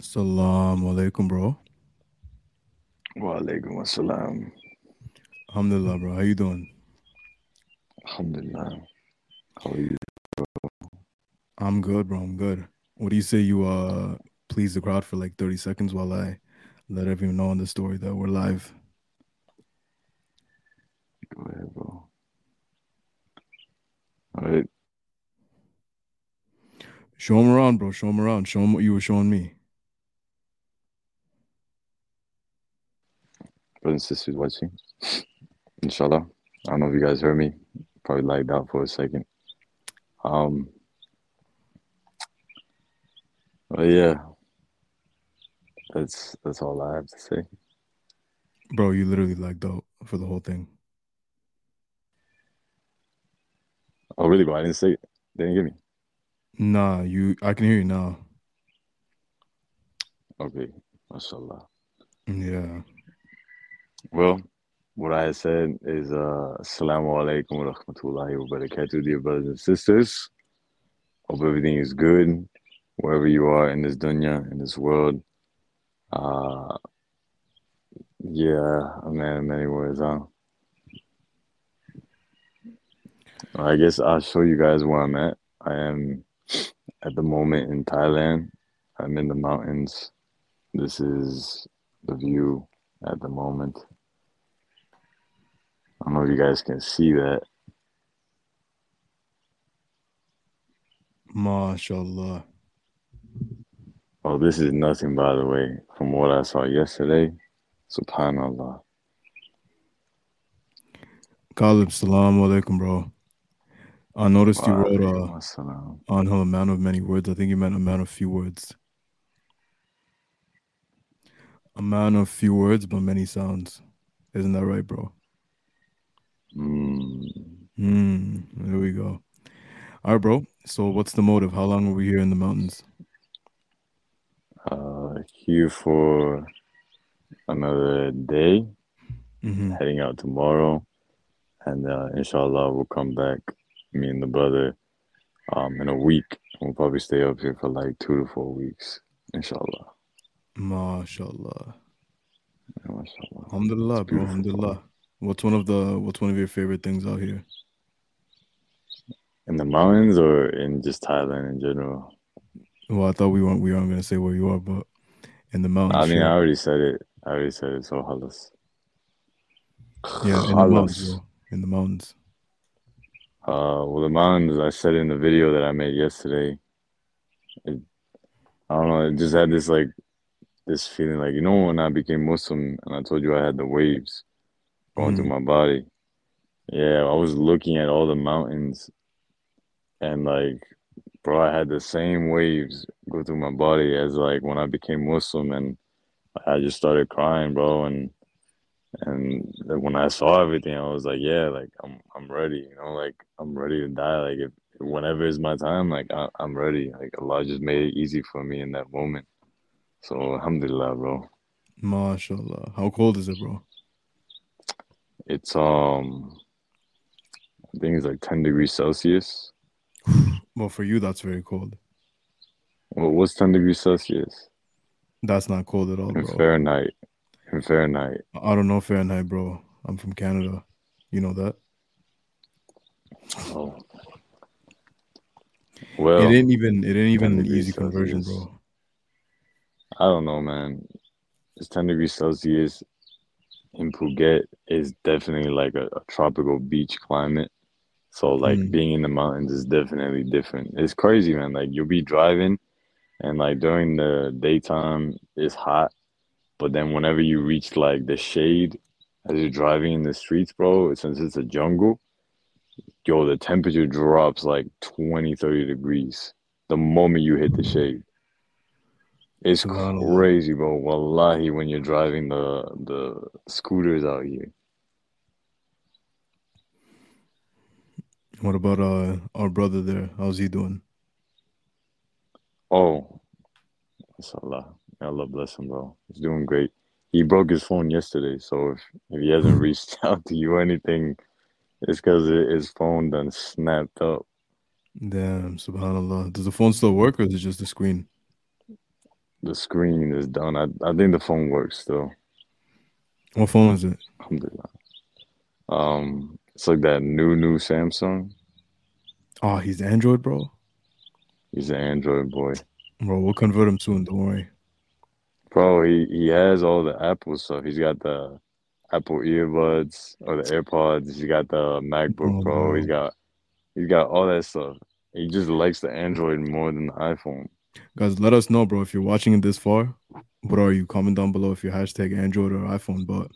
Assalamu alaikum, bro. Wa alaikum assalam. Alhamdulillah, bro. How you doing? Alhamdulillah. How are you, bro? I'm good, bro. I'm good. What do you say you please the crowd for like 30 seconds while I let everyone know in the story that we're live? Go ahead, bro. All right. Show him around, bro. Show him around. Show him what you were showing me. Brothers and sisters watching, inshallah. I don't know if you guys heard me. Probably lagged out for a second. But yeah, that's all I have to say. Bro, you literally lagged out for the whole thing. Oh really, bro? I didn't say it. They didn't get me. Nah, I can hear you now. Okay, mashallah. Yeah. Well, what I said is Assalamu alaikum wa rahmatullahi wa barakatuh, dear brothers and sisters. Hope everything is good, wherever you are in this dunya, in this world. Yeah, a man of many words, huh? I guess I'll show you guys where I'm at. I am at the moment in Thailand. I'm in the mountains. This is the view at the moment. I don't know if you guys can see that. MashaAllah. Oh, this is nothing, by the way, from what I saw yesterday. SubhanAllah. Khalib, salamu alaikum, bro. I noticed you wrote on a man of many words. I think you meant a man of few words. A man of few words, but many sounds. Isn't that right, bro? There we go. All right, bro. So what's the motive? How long were we here in the mountains? Here for another day. Heading out tomorrow. And inshallah, we'll come back. Me and the brother in a week. We'll probably stay up here for like 2 to 4 weeks, inshallah. MashaAllah. MashaAllah. Alhamdulillah, bro. Alhamdulillah. What's one of your favorite things out here? In the mountains or in just Thailand in general? Well, I thought we weren't gonna say where you are, but in the mountains. I mean, sure. I already said it, so halas. Yeah, in the mountains, bro. In the mountains. Well, the mountains, I said in the video that I made yesterday, I don't know, it just had this feeling like, you know, when I became Muslim and I told you I had the waves going through my body. Yeah, I was looking at all the mountains and bro, I had the same waves go through my body as when I became Muslim, and I just started crying, bro. And when I saw everything, I was like, yeah, I'm ready, you know, I'm ready to die. If whenever is my time, I'm ready. Allah just made it easy for me in that moment. So alhamdulillah, bro. MashaAllah. How cold is it, bro? It's, I think it's 10 degrees Celsius. Well, for you, that's very cold. Well, what's 10 degrees Celsius? That's not cold at all, bro. Fahrenheit. In Fahrenheit. I don't know Fahrenheit, bro. I'm from Canada. You know that? Oh. Well, it ain't even an easy conversion, bro. I don't know, man. It's 10 degrees Celsius in Phuket is definitely a tropical beach climate. So being in the mountains is definitely different. It's crazy, man. You'll be driving and during the daytime it's hot. But then whenever you reach the shade as you're driving in the streets, bro, since it's a jungle, yo, the temperature drops 20, 30 degrees the moment you hit the shade. It's crazy, bro. Wallahi, when you're driving the scooters out here. What about our brother there? How's he doing? Oh, mashallah. Allah bless him, bro. He's doing great. He broke his phone yesterday, so if he hasn't reached out to you or anything, it's because his phone done snapped up. Damn, subhanallah. Does the phone still work, or is it just the screen? The screen is down. I think the phone works still. What phone is it? Alhamdulillah. It's like that new Samsung. Oh, he's Android, bro. He's an Android boy. Bro, we'll convert him soon. Don't worry. Bro, he has all the Apple stuff. He's got the Apple earbuds or the AirPods. He's got the MacBook Pro. He's got all that stuff. He just likes the Android more than the iPhone. Guys, let us know, bro, if you're watching it this far. What are you? Comment down below if you hashtag Android or iPhone. But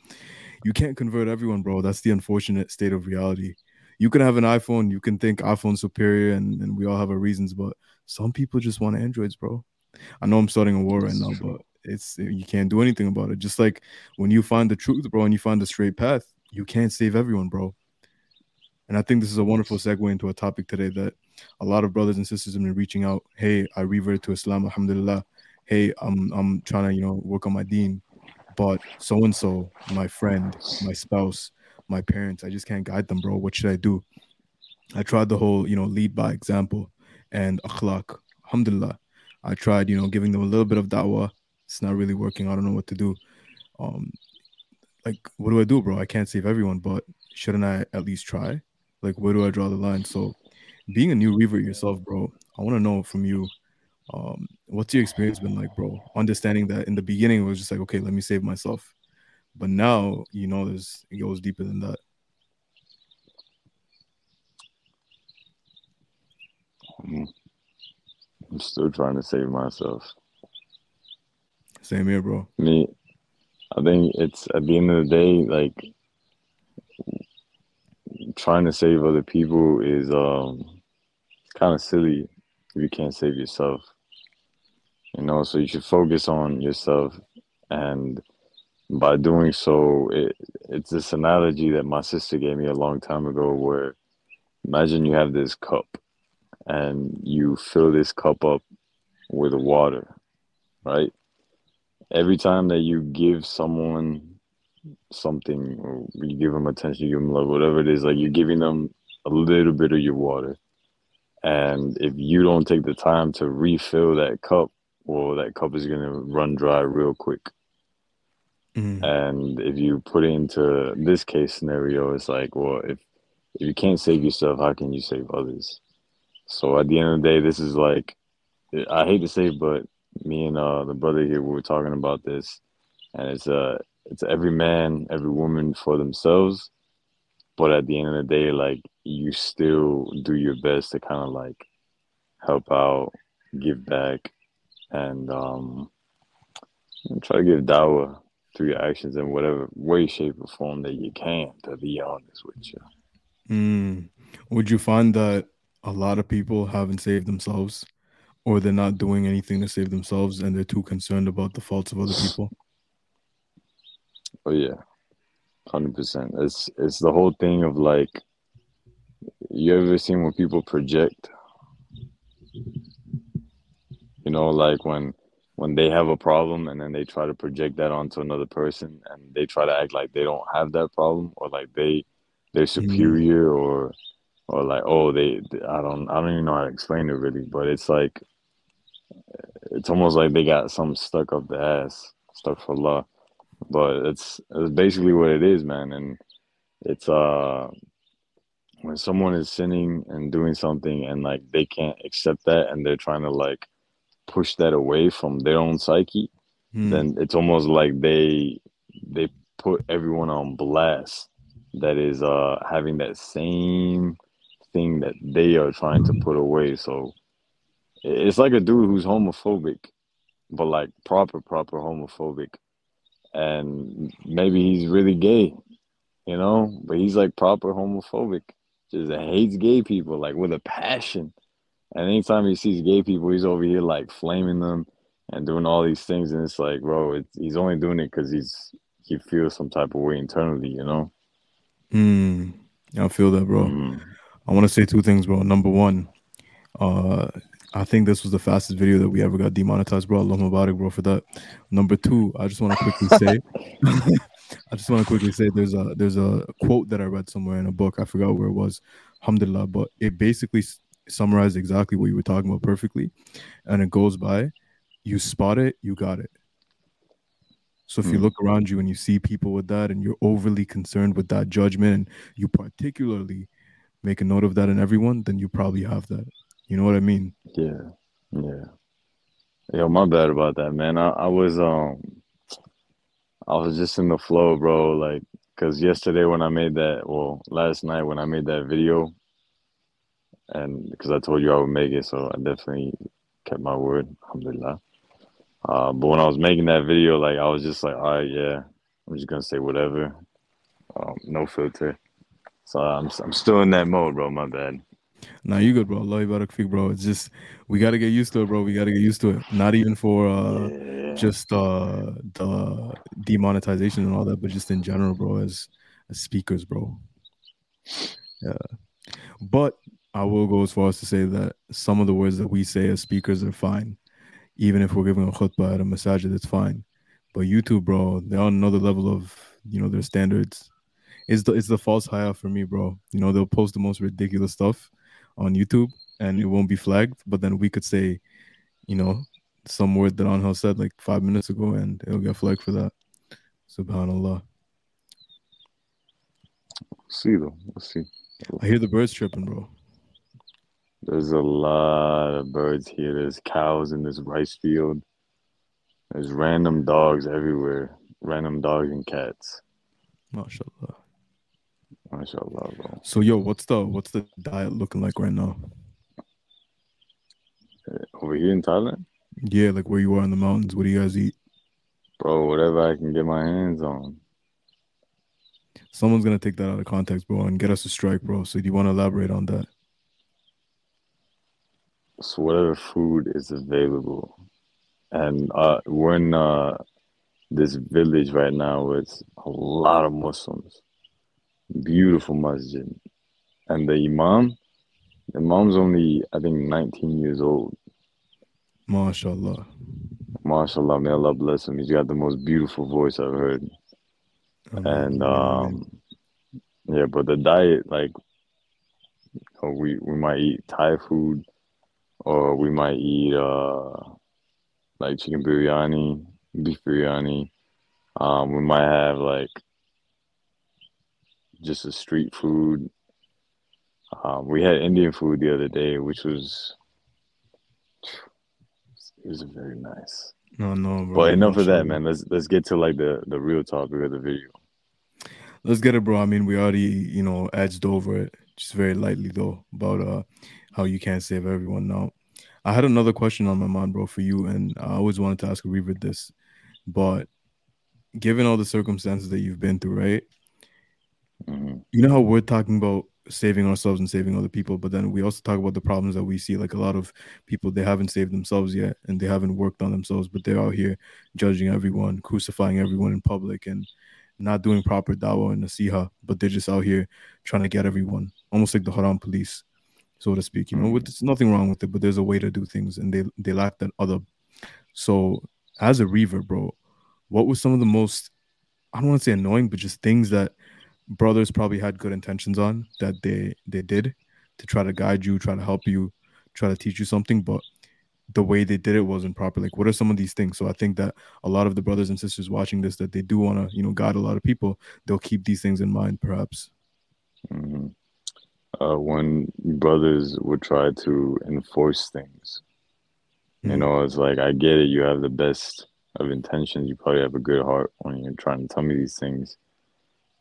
you can't convert everyone, bro. That's the unfortunate state of reality. You can have an iPhone. You can think iPhone's superior, and we all have our reasons. But some people just want Androids, bro. I know I'm starting a war right now, but you can't do anything about it. Just like when you find the truth, bro, and you find the straight path, you can't save everyone, bro. And I think this is a wonderful segue into a topic today that a lot of brothers and sisters have been reaching out. Hey, I reverted to Islam, alhamdulillah. Hey, I'm trying to work on my deen, but so and so, my friend, my spouse, my parents, I just can't guide them, bro. What should I do? I tried the whole, lead by example and akhlaq. Alhamdulillah. I tried, giving them a little bit of da'wah. It's not really working. I don't know what to do. What do I do, bro? I can't save everyone, but shouldn't I at least try? Like, where do I draw the line? So being a new revert yourself, bro, I want to know from you, what's your experience been like, bro? Understanding that in the beginning, it was just like, okay, let me save myself. But now, it goes deeper than that. I'm still trying to save myself. Same here, bro. Me, I think it's at the end of the day, like trying to save other people is kind of silly if you can't save yourself. So you should focus on yourself, and by doing so, it's this analogy that my sister gave me a long time ago where imagine you have this cup and you fill this cup up with water, right? Every time that you give someone something or you give them attention, you give them love, whatever it is, like you're giving them a little bit of your water. And if you don't take the time to refill that cup, well, that cup is going to run dry real quick. Mm-hmm. And if you put it into this case scenario, it's like, well, if you can't save yourself, how can you save others? So at the end of the day, this is like, I hate to say it, but me and the brother here, we were talking about this, and it's every man, every woman for themselves. But at the end of the day, like, you still do your best to kind of like help out, give back, and try to give dawah through your actions in whatever way, shape, or form that you can, to be honest with you. Would you find that a lot of people haven't saved themselves, or they're not doing anything to save themselves, and they're too concerned about the faults of other people? Oh, yeah. 100%. It's the whole thing of, like, you ever seen when people project? Like when they have a problem and then they try to project that onto another person, and they try to act like they don't have that problem, or like they're superior, or like, oh, I don't even know how to explain it really, but it's like, it's almost like they got something stuck up the ass, stuck for Allah. But it's basically what it is, man. And it's when someone is sinning and doing something and like they can't accept that, and they're trying to like push that away from their own psyche, then it's almost like they put everyone on blast that is having that same thing that they are trying to put away. So it's like a dude who's homophobic, but like proper homophobic, and maybe he's really gay, but he's like proper homophobic, just hates gay people like with a passion. And anytime he sees gay people, he's over here like flaming them and doing all these things. And it's like, bro, he's only doing it because he feels some type of way internally, I feel that, bro. I want to say two things, bro. Number one, I think this was the fastest video that we ever got demonetized, bro. Allah Mubarak, bro, for that. Number two, I just want to quickly say, there's a quote that I read somewhere in a book. I forgot where it was. Alhamdulillah, but it basically summarized exactly what you were talking about perfectly, and it goes by you spot it, you got it. So if you look around you and you see people with that and you're overly concerned with that judgment and you particularly make a note of that in everyone, then you probably have that. You know what I mean? Yeah. Yeah. Yo, my bad about that, man. I was just in the flow, bro. Like, cause yesterday when I made that, well, last night when I made that video, and because I told you I would make it, so I definitely kept my word, alhamdulillah. But when I was making that video, like, I was just like, all right, yeah, I'm just gonna say whatever, no filter. So I'm still in that mode, bro. My bad. Nah, you good, bro. Allah ibarak fiq, bro. It's just we gotta get used to it, bro. We gotta get used to it. Not even for just the demonetization and all that, but just in general, bro, as speakers, bro. Yeah, but I will go as far as to say that some of the words that we say as speakers are fine. Even if we're giving a khutbah at a masajid, that's fine. But YouTube, bro, they're on another level of, you know, their standards. It's the false haya for me, bro. You know, they'll post the most ridiculous stuff on YouTube and it won't be flagged. But then we could say, you know, some word that Angel said like 5 minutes ago and it'll get flagged for that. Subhanallah. We'll see, though. We'll see. I hear the birds chirping, bro. There's a lot of birds here. There's cows in this rice field. There's random dogs everywhere. Random dogs and cats. MashaAllah. MashaAllah, bro. So, yo, what's the diet looking like right now? Over here in Thailand? Yeah, like where you are in the mountains. What do you guys eat? Bro, whatever I can get my hands on. Someone's going to take that out of context, bro, and get us a strike, bro. So do you want to elaborate on that? So whatever food is available. And we're in this village right now with a lot of Muslims. Beautiful masjid. And the imam's only, I think, 19 years old. MashaAllah. MashaAllah, may Allah bless him. He's got the most beautiful voice I've heard. And, yeah, but the diet, like, you know, we might eat Thai food. Or we might eat like chicken biryani, beef biryani. We might have like just a street food. We had Indian food the other day, which was very nice. No, bro. But enough of that, man. Let's get to like the real topic of the video. Let's get it, bro. I mean, we already, you know, edged over it. Just very lightly, though, about how you can't save everyone now. I had another question on my mind, bro, for you, and I always wanted to ask Reaver this. But given all the circumstances that you've been through, right? Mm-hmm. You know how we're talking about saving ourselves and saving other people, but then we also talk about the problems that we see. Like a lot of people, they haven't saved themselves yet, and they haven't worked on themselves, but they're out here judging everyone, crucifying everyone in public, and not doing proper dawah and nasiha, but they're just out here trying to get everyone, almost like the haram police, so to speak. You know, there's nothing wrong with it, but there's a way to do things, and they lack that other. So as a reaver, bro, what was some of the most, I don't want to say annoying, but just things that brothers probably had good intentions on that they did to try to guide you, try to help you, try to teach you something, but the way they did it wasn't proper. Like, what are some of these things? So I think that a lot of the brothers and sisters watching this, that they do want to, you know, guide a lot of people, they'll keep these things in mind, perhaps. Mm-hmm. When brothers would try to enforce things, you know, it's like, I get it. You have the best of intentions. You probably have a good heart when you're trying to tell me these things,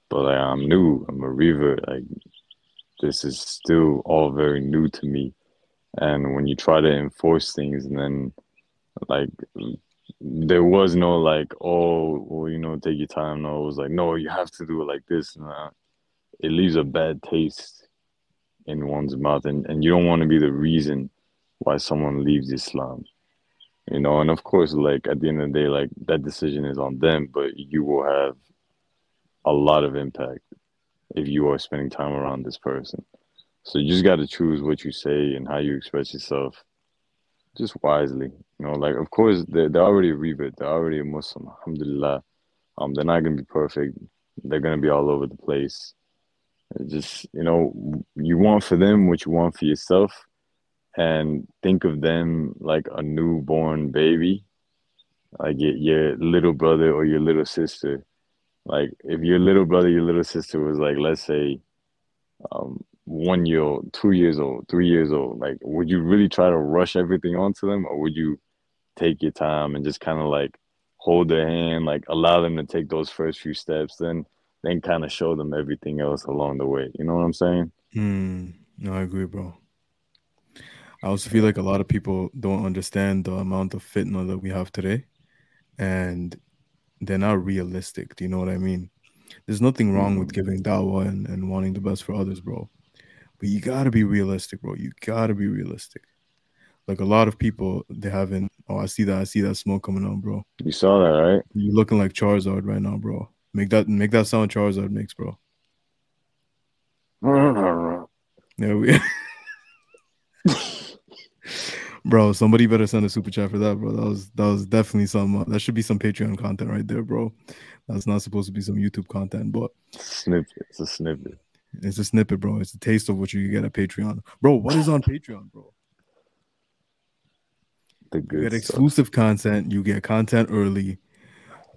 but like, I'm new. I'm a reaver. Like, this is still all very new to me. And when you try to enforce things, and then like there was no like, oh, well, you know, take your time. No, it was like, no, you have to do it like this. Nah. It leaves a bad taste in one's mouth, and you don't want to be the reason why someone leaves Islam, you know. And of course, like at the end of the day, like that decision is on them, but you will have a lot of impact if you are spending time around this person. So you just got to choose what you say and how you express yourself, just wisely. You know, like, of course, they're already a reaver. They're already a Muslim, alhamdulillah. They're not going to be perfect. They're going to be all over the place. It's just, you know, you want for them what you want for yourself. And think of them like a newborn baby like your little brother or your little sister. Like if your little brother, your little sister was like, let's say, 1 year old, 2 years old, 3 years old, like would you really try to rush everything onto them, or would you take your time and just kind of like hold their hand, like allow them to take those first few steps, then kind of show them everything else along the way? You know what I'm saying? No, I agree, bro. I also feel like a lot of people don't understand the amount of fitna that we have today, and they're not realistic. Do you know what I mean? There's nothing wrong with giving dawah and wanting the best for others, bro. But you got to be realistic, bro. You got to be realistic. Like a lot of people, they haven't. Oh, I see that smoke coming on, bro. You saw that, right? You're looking like Charizard right now, bro. Make that sound Charizard makes, bro. Yeah, we. Bro, somebody better send a super chat for that, bro. That was definitely some. That should be some Patreon content right there, bro. That's not supposed to be some YouTube content, but it's a snippet. It's a snippet, bro. It's a taste of what you get at Patreon, bro. What is on Patreon, bro? The good. You get exclusive stuff. Content. You get content early.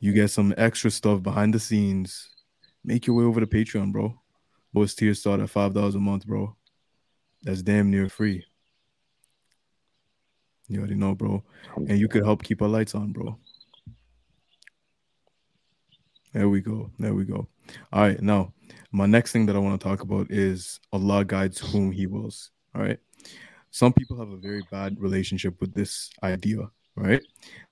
You get some extra stuff behind the scenes. Make your way over to Patreon, bro. Both tiers start at $5 a month, bro. That's damn near free. You already know, bro. And you could help keep our lights on, bro. There we go. All right. Now, my next thing that I want to talk about is Allah guides whom he wills. All right. Some people have a very bad relationship with this idea, right?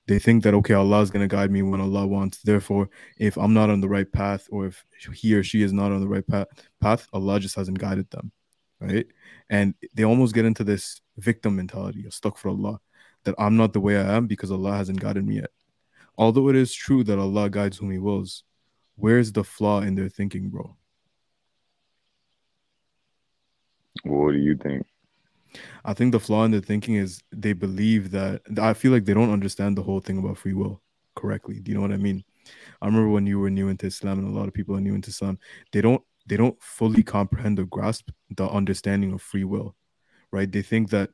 They think that, okay, Allah is going to guide me when Allah wants. Therefore, if I'm not on the right path, or if he or she is not on the right path, Allah just hasn't guided them, right? And they almost get into this victim mentality, astaghfirullah, that I'm not the way I am because Allah hasn't guided me yet. Although it is true that Allah guides whom he wills, where's the flaw in their thinking, bro? What do you think? I think the flaw in their thinking is they believe that, I feel like they don't understand the whole thing about free will correctly. Do you know what I mean? I remember when you were new into Islam, and a lot of people are new into Islam, they don't fully comprehend or grasp the understanding of free will, right? They think that,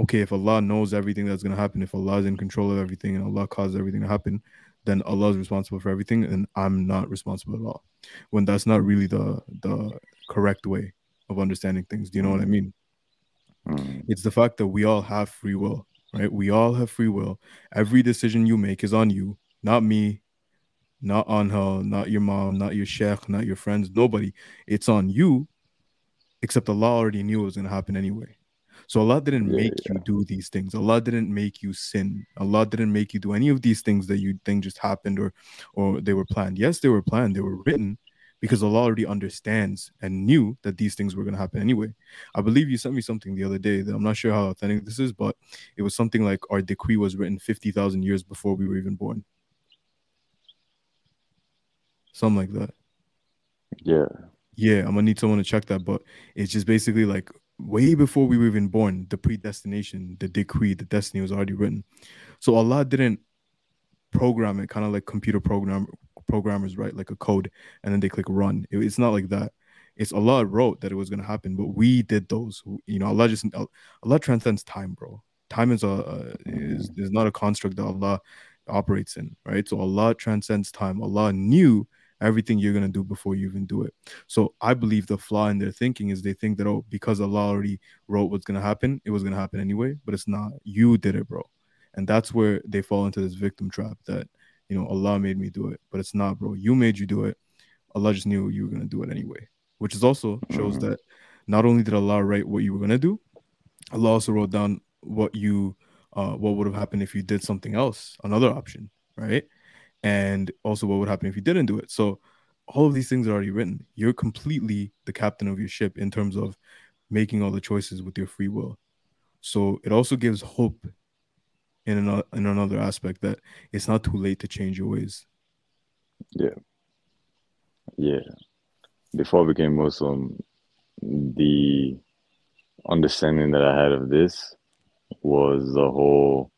okay, if Allah knows everything that's going to happen, if Allah is in control of everything and Allah caused everything to happen, then Allah is responsible for everything and I'm not responsible at all. When that's not really the correct way of understanding things. Do you know what I mean? It's the fact that we all have free will, right? We all have free will. Every decision you make is on you, not me, not on her, not your mom, not your sheikh, not your friends, nobody. It's on you, except Allah already knew it was going to happen anyway. So Allah didn't make you do these things. Allah didn't make you sin. Allah didn't make you do any of these things that you think just happened or they were planned. Yes, they were planned. They were written. Because Allah already understands and knew that these things were going to happen anyway. I believe you sent me something the other day that I'm not sure how authentic this is, but it was something like our decree was written 50,000 years before we were even born. Something like that. Yeah, I'm going to need someone to check that, but it's just basically like way before we were even born, the predestination, the decree, the destiny was already written. So Allah didn't program it, kind of like computer programmers write like a code and then they click run. It's not like that. It's Allah wrote that it was going to happen, but we did those. You know, Allah transcends time, bro. Time is is not a construct that Allah operates in, right? So Allah transcends time. Allah knew everything you're going to do before you even do it. So I believe the flaw in their thinking is they think that, oh, because Allah already wrote what's going to happen, it was going to happen anyway, but it's not. You did it, bro. And that's where they fall into this victim trap that, you know, Allah made me do it, but it's not, bro. You made you do it. Allah just knew you were going to do it anyway, which is also shows that not only did Allah write what you were going to do, Allah also wrote down what would have happened if you did something else, another option, right? And also what would happen if you didn't do it. So all of these things are already written. You're completely the captain of your ship in terms of making all the choices with your free will. So it also gives hope in another aspect, that it's not too late to change your ways. Yeah. Before I became Muslim, the understanding that I had of this was the whole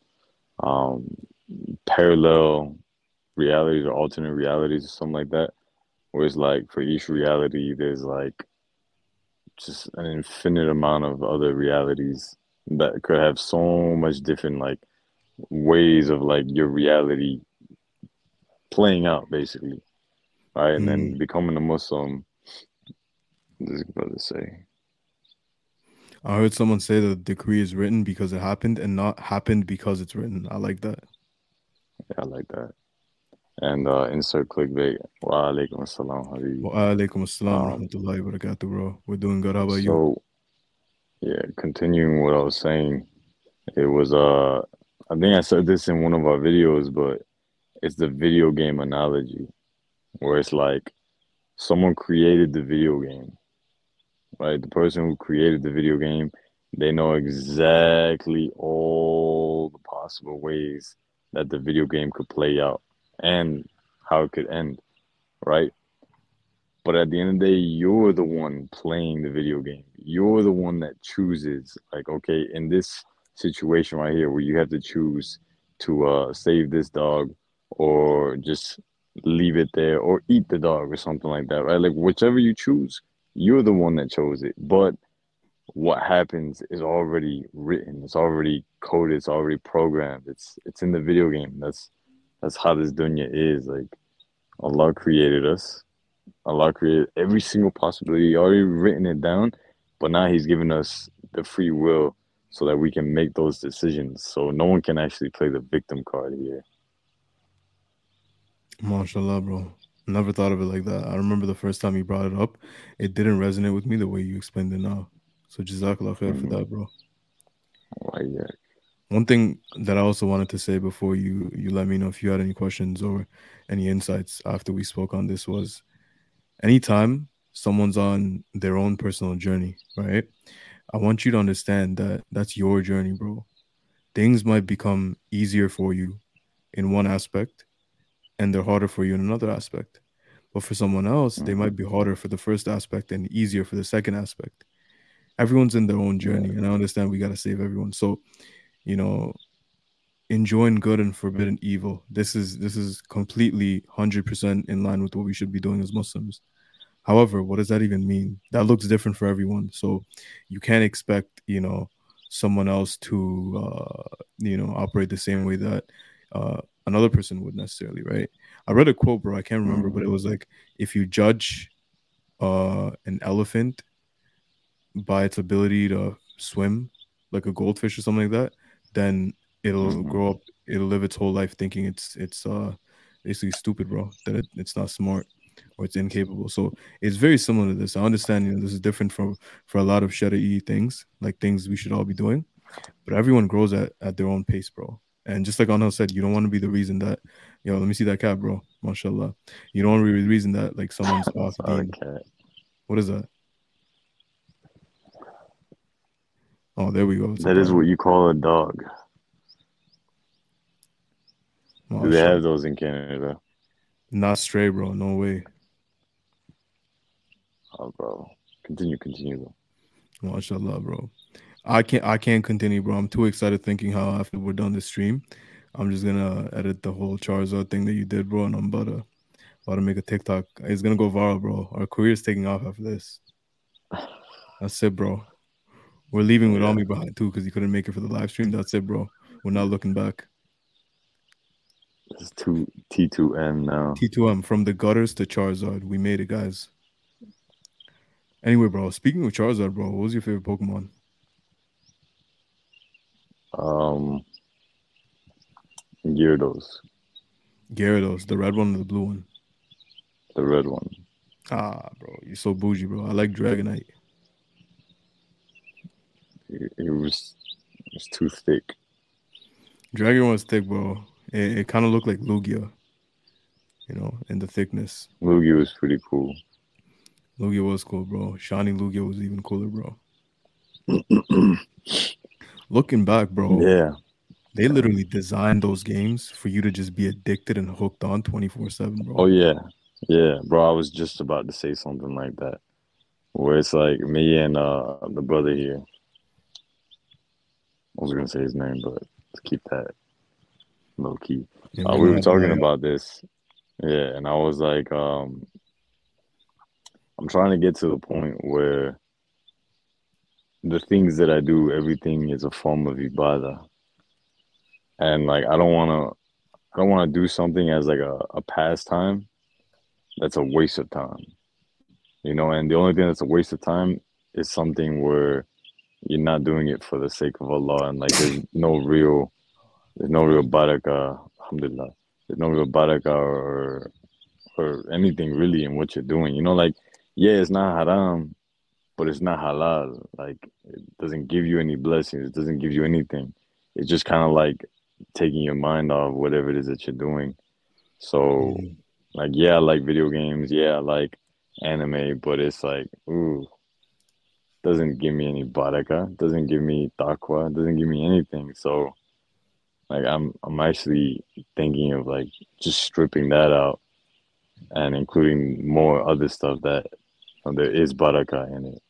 parallel realities or alternate realities or something like that, where it's like for each reality, there's like just an infinite amount of other realities that could have so much different like ways of like your reality playing out, basically, right? And then becoming a Muslim. What is it about to say? I heard someone say the decree is written because it happened and not happened because it's written. I like that. Yeah, I like that. And insert clickbait. Wa alaikum assalam, Habib. Wa alaikum assalam, rahmatullahi wa barakatuh, bro. We're doing good. How about you? So, yeah, continuing what I was saying, it was, I think I said this in one of our videos, but it's the video game analogy where it's like someone created the video game. Right, the person who created the video game, they know exactly all the possible ways that the video game could play out and how it could end, right? But at the end of the day, you're the one playing the video game. You're the one that chooses, like, okay, in this situation right here where you have to choose to save this dog or just leave it there or eat the dog or something like that, right? Like, whichever you choose, you're the one that chose it, but what happens is already written. It's already coded. It's already programmed. It's in the video game. That's how this dunya is. Like, Allah created us. Allah created every single possibility. He already written it down, but now He's given us the free will so that we can make those decisions. So no one can actually play the victim card here. MashaAllah, bro. Never thought of it like that. I remember the first time you brought it up, it didn't resonate with me the way you explained it now. So JazakAllah khair for that, bro. Oh, yeah. One thing that I also wanted to say before you let me know if you had any questions or any insights after we spoke on this was, anytime someone's on their own personal journey, right? I want you to understand that that's your journey, bro. Things might become easier for you in one aspect, and they're harder for you in another aspect. But for someone else, they might be harder for the first aspect and easier for the second aspect. Everyone's in their own journey, and I understand we got to save everyone. So, you know, enjoin good and forbidden evil. This is completely 100% in line with what we should be doing as Muslims. However, what does that even mean? That looks different for everyone. So you can't expect, you know, someone else to, you know, operate the same way that another person would necessarily, right? I read a quote, bro. I can't remember, but it was like, if you judge an elephant by its ability to swim, like a goldfish or something like that, then it'll grow up, it'll live its whole life thinking it's basically stupid, bro, that it's not smart or it's incapable. So it's very similar to this. I understand, you know, this is different for a lot of shari'i things, like things we should all be doing, but everyone grows at their own pace, bro. And just like Anil said, you don't want to be the reason that, yo, let me see that cat, bro. MashaAllah. You don't want to be the reason that, like, someone's off. Okay. What is that? Oh, there we go. It's that is what you call a dog. Mashallah. Do they have those in Canada? Not stray, bro. No way. Oh, bro. Continue, bro. MashaAllah, bro. I can't continue, bro. I'm too excited thinking how after we're done the stream, I'm just going to edit the whole Charizard thing that you did, bro, and I'm about to make a TikTok. It's going to go viral, bro. Our career's taking off after this. That's it, bro. We're leaving with Ami behind, too, because he couldn't make it for the live stream. That's it, bro. We're not looking back. It's T2M now. T2M, from the gutters to Charizard. We made it, guys. Anyway, bro, speaking of Charizard, bro, what was your favorite Pokemon? Gyarados, the red one or the blue one? The red one. Ah, bro, you're so bougie, bro. I like Dragonite. It was too thick. Dragon was thick, bro. It kind of looked like Lugia, you know, in the thickness. Lugia was pretty cool. Lugia was cool, bro. Shiny Lugia was even cooler, bro. Looking back, bro, yeah, they literally designed those games for you to just be addicted and hooked on 24/7, bro. Oh, yeah, bro, I was just about to say something like that, where it's like me and the brother here, I was going to say his name, but let's keep that low key. Yeah, we were talking about this, yeah, and I was like, I'm trying to get to the point where the things that I do, everything is a form of ibadah. And, like, I don't want I don't want to do something as like a pastime that's a waste of time, you know. And the only thing that's a waste of time is something where you're not doing it for the sake of Allah, and like there's no real barakah, alhamdulillah, there's no real barakah or anything really in what you're doing, you know. Like, yeah, it's not haram, but it's not halal. Like, it doesn't give you any blessings, it doesn't give you anything. It's just kind of like taking your mind off whatever it is that you're doing. So like, yeah, I like video games, yeah, I like anime, but it's like, ooh, doesn't give me any barakah, doesn't give me taqwa, doesn't give me anything. So like I'm actually thinking of like just stripping that out and including more other stuff that there is barakah in it.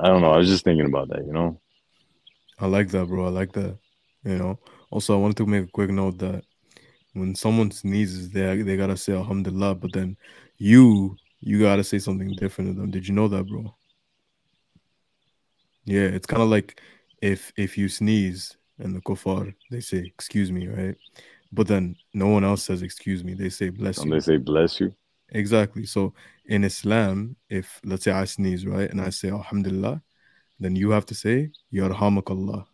I don't know, I was just thinking about that, you know. I like that, bro. I like that. You know, also I wanted to make a quick note that when someone sneezes, they gotta say alhamdulillah, but then you gotta say something different to them. Did you know that, bro? Yeah, it's kind of like if you sneeze and the kuffar, they say excuse me, right? But then no one else says excuse me, they say bless you. They say bless you. Exactly. So in Islam, if let's say I sneeze, right, and I say alhamdulillah, then you have to say yarhamakallah.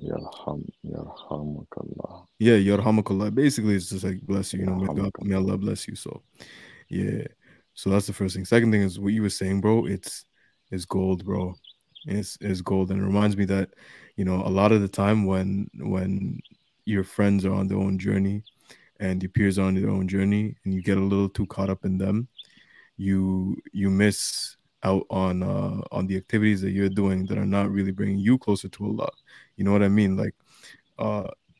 Yarhamakallah. Yeah, yarhamakallah. Basically, it's just like bless you, you know, may Allah bless you. So, yeah. So that's the first thing. Second thing is what you were saying, bro. It's gold, bro. It's gold, and it reminds me that, you know, a lot of the time when your friends are on their own journey, and your peers are on their own journey, and you get a little too caught up in them, you miss out on the activities that you're doing that are not really bringing you closer to Allah. You know what I mean? Like,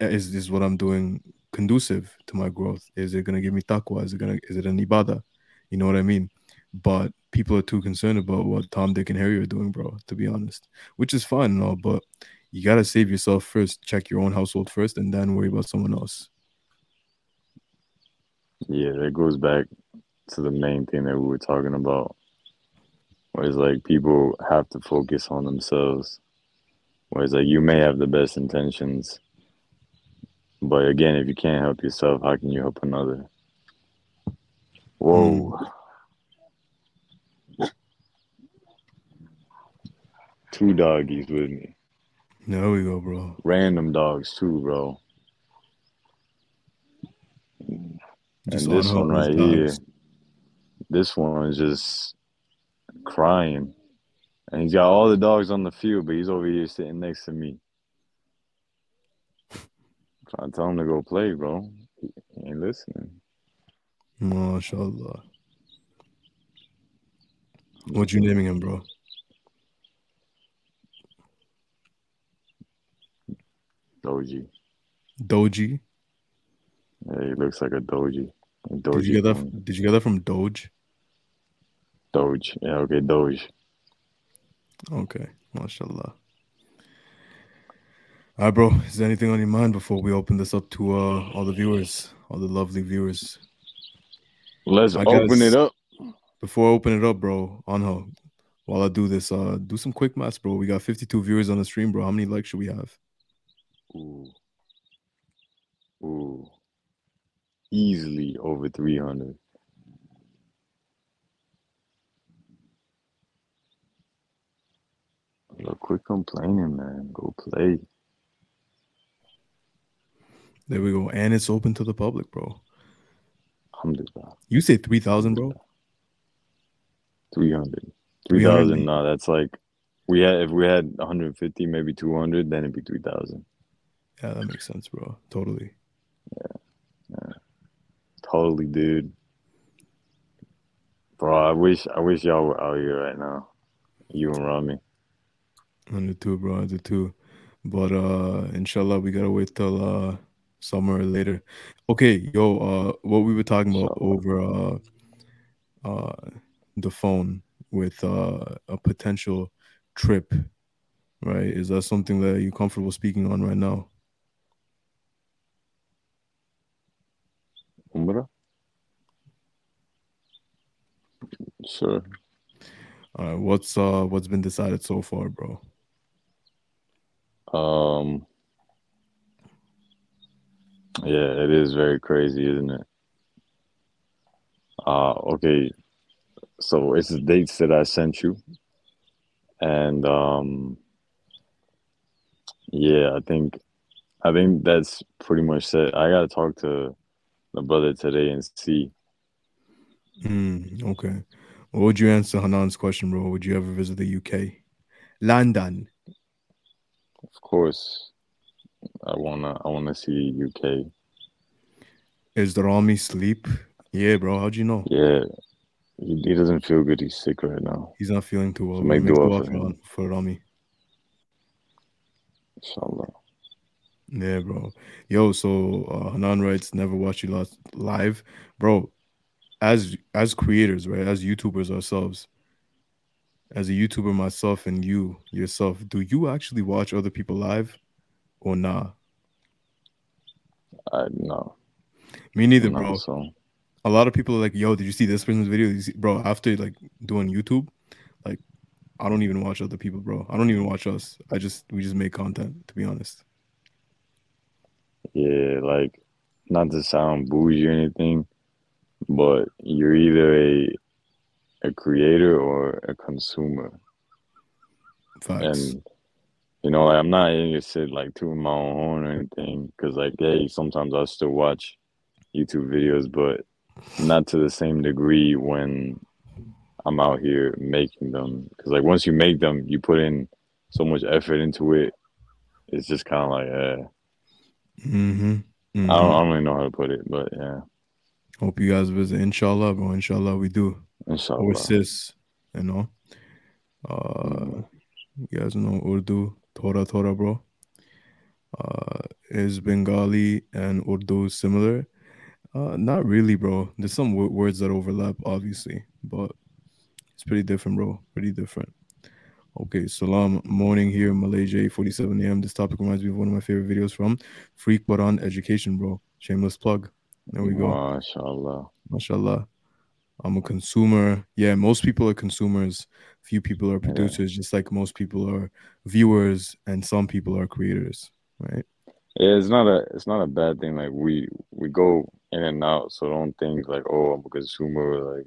is this what I'm doing conducive to my growth? Is it going to give me taqwa? Is it an ibadah? You know what I mean? But people are too concerned about what Tom, Dick, and Harry are doing, bro, to be honest, which is fine and all, but you got to save yourself first, check your own household first, and then worry about someone else. Yeah, that goes back to the main thing that we were talking about, whereas like people have to focus on themselves. Whereas like you may have the best intentions, but again, if you can't help yourself, how can you help another? Whoa. Two doggies with me. There we go, bro. Random dogs too, bro. And this one right here, this one is just crying, and he's got all the dogs on the field, but he's over here sitting next to me. Trying to tell him to go play, bro. He ain't listening. MashaAllah. What you naming him, bro? Doji. Yeah, he looks like a doji. Did you get that? Did you get that from Doge? Doge. Yeah, okay, Doge. Okay, mashallah. All right, bro. Is there anything on your mind before we open this up to all the viewers, all the lovely viewers? Let's open it up. Before I open it up, bro, Anho, while I do this, do some quick maths, bro. We got 52 viewers on the stream, bro. How many likes should we have? Ooh. Easily over 300. Look, quit complaining, man. Go play. There we go. And it's open to the public, bro. Alhamdulillah. You say 3,000, bro? 300. 3,000? No, that's like if we had 150, maybe 200, then it'd be 3,000. Yeah, that makes sense, bro. Totally. Yeah. Totally, dude. Bro, I wish y'all were out here right now. You and Rami. I do too, bro. I do too. But inshallah, we gotta wait till summer or later. Okay, yo, what we were talking about over the phone with a potential trip, right? Is that something that you're comfortable speaking on right now? Umrah? Sure. All right, what's been decided so far, bro? It is very crazy, isn't it? Okay, so it's the dates that I sent you. And yeah, I think that's pretty much it. I gotta talk to the brother today and see. Okay. What would you answer Hanan's question, bro? Would you ever visit the UK? London. Of course. I wanna see UK. Is the Rami sleep? Yeah, bro. How'd you know? Yeah. He doesn't feel good. He's sick right now. He's not feeling too well. So make dua for Rami. Inshallah. Yeah, bro. Yo, so Hanan writes, never watch you live. Bro, as creators, right, as YouTubers ourselves, as a YouTuber myself and you yourself, do you actually watch other people live or nah? No. Me neither, bro. So. A lot of people are like, yo, did you see this person's video? Bro, after like doing YouTube, like I don't even watch other people, bro. I don't even watch us. We just make content, to be honest. Yeah, like not to sound bougie or anything, but you're either a creator or a consumer. Facts. And you know, like, I'm not interested like to my own horn or anything, because like, hey, sometimes I still watch YouTube videos, but not to the same degree when I'm out here making them. Because like once you make them, you put in so much effort into it. It's just kind of like, I don't really know how to put it, but yeah. Hope you guys visit. Inshallah, bro. Inshallah, we do. Inshallah. Or sis, you know. You guys know Urdu, Thora, bro. Is Bengali and Urdu similar? Not really, bro. There's some words that overlap, obviously, but it's pretty different, bro. Pretty different. Okay, salam. Morning here in Malaysia, 8:47 a.m. This topic reminds me of one of my favorite videos from Freak Quran Education, bro. Shameless plug. There we go. MashaAllah. I'm a consumer. Yeah, most people are consumers. Few people are producers, Just like most people are viewers, and some people are creators, right? Yeah, it's not a bad thing. Like we go in and out, so don't think like, oh, I'm a consumer. Like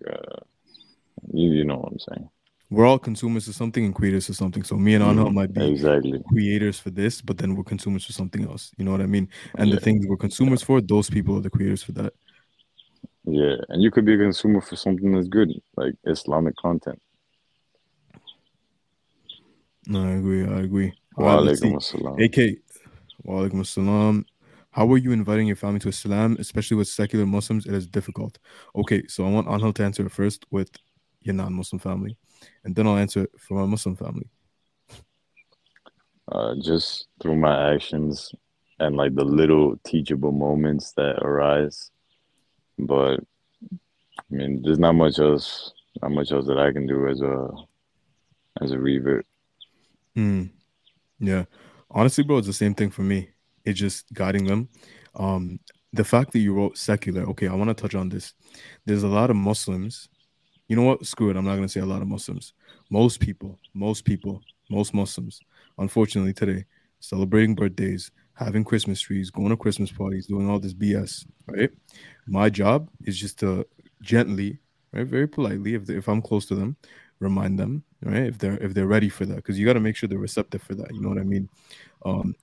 you know what I'm saying. We're all consumers of something and creators of something. So me and Anna might be creators for this, but then we're consumers for something else. You know what I mean? And the things we're consumers for, those people are the creators for that. Yeah, and you could be a consumer for something that's good, like Islamic content. No, I agree. Wa alaikum assalam. AK, wa alaikum assalam. How are you inviting your family to Islam, especially with secular Muslims? It is difficult. Okay, so I want Anhel to answer first with your non-Muslim family, and then I'll answer it for my Muslim family. Just through my actions and like the little teachable moments that arise. But I mean, there's not much else that I can do as a revert. Yeah, honestly, bro, it's the same thing for me. It's just guiding them. The fact that you wrote secular. Okay, I want to touch on this. There's a lot of Muslims. You know what? Screw it. I'm not going to say a lot of Muslims. Most Muslims, unfortunately today, celebrating birthdays, having Christmas trees, going to Christmas parties, doing all this BS, right? My job is just to gently, right, very politely, if I'm close to them, remind them, right, if they're ready for that. Because you got to make sure they're receptive for that. You know what I mean?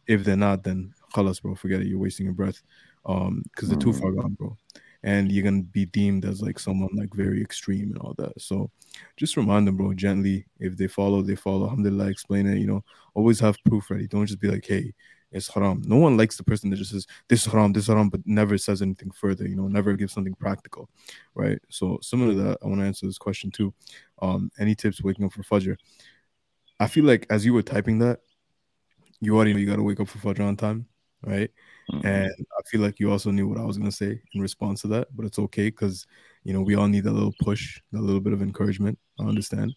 If they're not, then khalas, bro, forget it. You're wasting your breath because they're too far gone, bro. And you're going to be deemed as like someone like very extreme and all that. So just remind them, bro, gently. If they follow, they follow. Alhamdulillah, explain it. You know, always have proof ready. Don't just be like, hey, it's haram. No one likes the person that just says, this haram, but never says anything further. You know, never gives something practical, right? So similar to that, I want to answer this question too. Any tips waking up for Fajr? I feel like as you were typing that, you already know you got to wake up for Fajr on time, right? And I feel like you also knew what I was going to say in response to that, but it's okay because, you know, we all need that little push, that little bit of encouragement. I understand,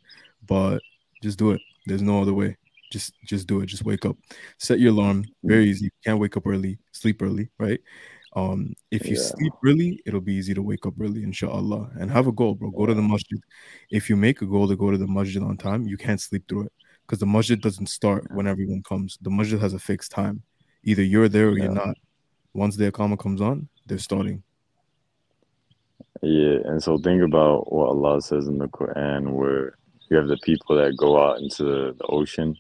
but just do it. There's no other way. Just do it. Just wake up. Set your alarm. Very easy. You can't wake up early. Sleep early, right? If you sleep early, it'll be easy to wake up early, inshallah. And have a goal, bro. Go to the masjid. If you make a goal to go to the masjid on time, you can't sleep through it because the masjid doesn't start when everyone comes. The masjid has a fixed time. Either you're there or you're not. Once the Iqamah comes on, they're starting. Yeah, and so think about what Allah says in the Quran, where you have the people that go out into the ocean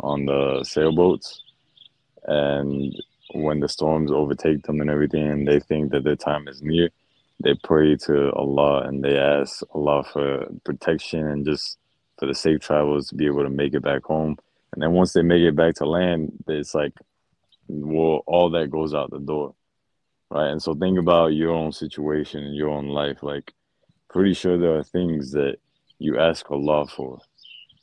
on the sailboats, and when the storms overtake them and everything, and they think that their time is near, they pray to Allah and they ask Allah for protection and just for the safe travels to be able to make it back home. And then once they make it back to land, it's like, well, all that goes out the door, right? And so think about your own situation and your own life. Like, pretty sure there are things that you ask Allah for.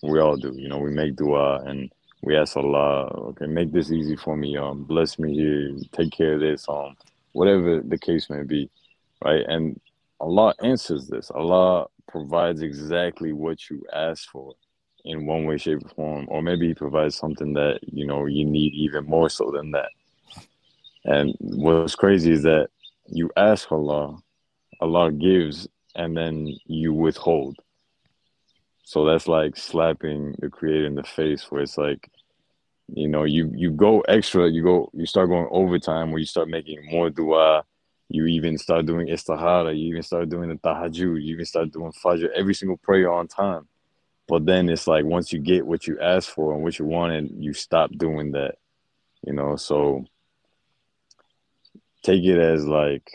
We all do. You know, we make dua and we ask Allah, okay, make this easy for me. Bless me here. Take care of this. Whatever the case may be, right? And Allah answers this. Allah provides exactly what you ask for in one way, shape, or form. Or maybe He provides something that, you know, you need even more so than that. And what's crazy is that you ask Allah, Allah gives, and then you withhold. So that's like slapping the Creator in the face, where it's like, you know, you go extra, you start going overtime, where you start making more dua, you even start doing istihara, you even start doing the tahajjud, you even start doing fajr, every single prayer on time. But then it's like, once you get what you asked for and what you wanted, you stop doing that, you know? So take it as like,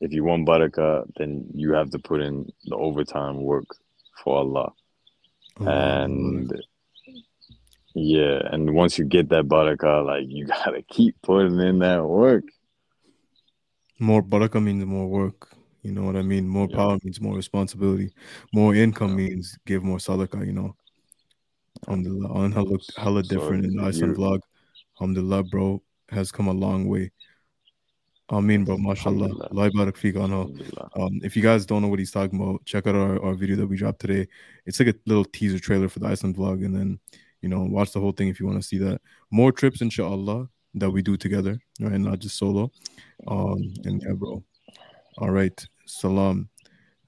if you want barakah, then you have to put in the overtime work for Allah. And yeah, and once you get that barakah, like, you gotta keep putting in that work. More barakah means more work, you know what I mean? More power means more responsibility. More income means give more sadaqah, you know. Alhamdulillah, on hella different in the Iceland vlog. Alhamdulillah, bro, has come a long way. Ameen, bro, mashallah. If you guys don't know what he's talking about, check out our video that we dropped today. It's like a little teaser trailer for the Iceland vlog, and then, you know, watch the whole thing if you want to see that. More trips, inshallah, that we do together, right? Not just solo. And yeah, bro. All right. Salam.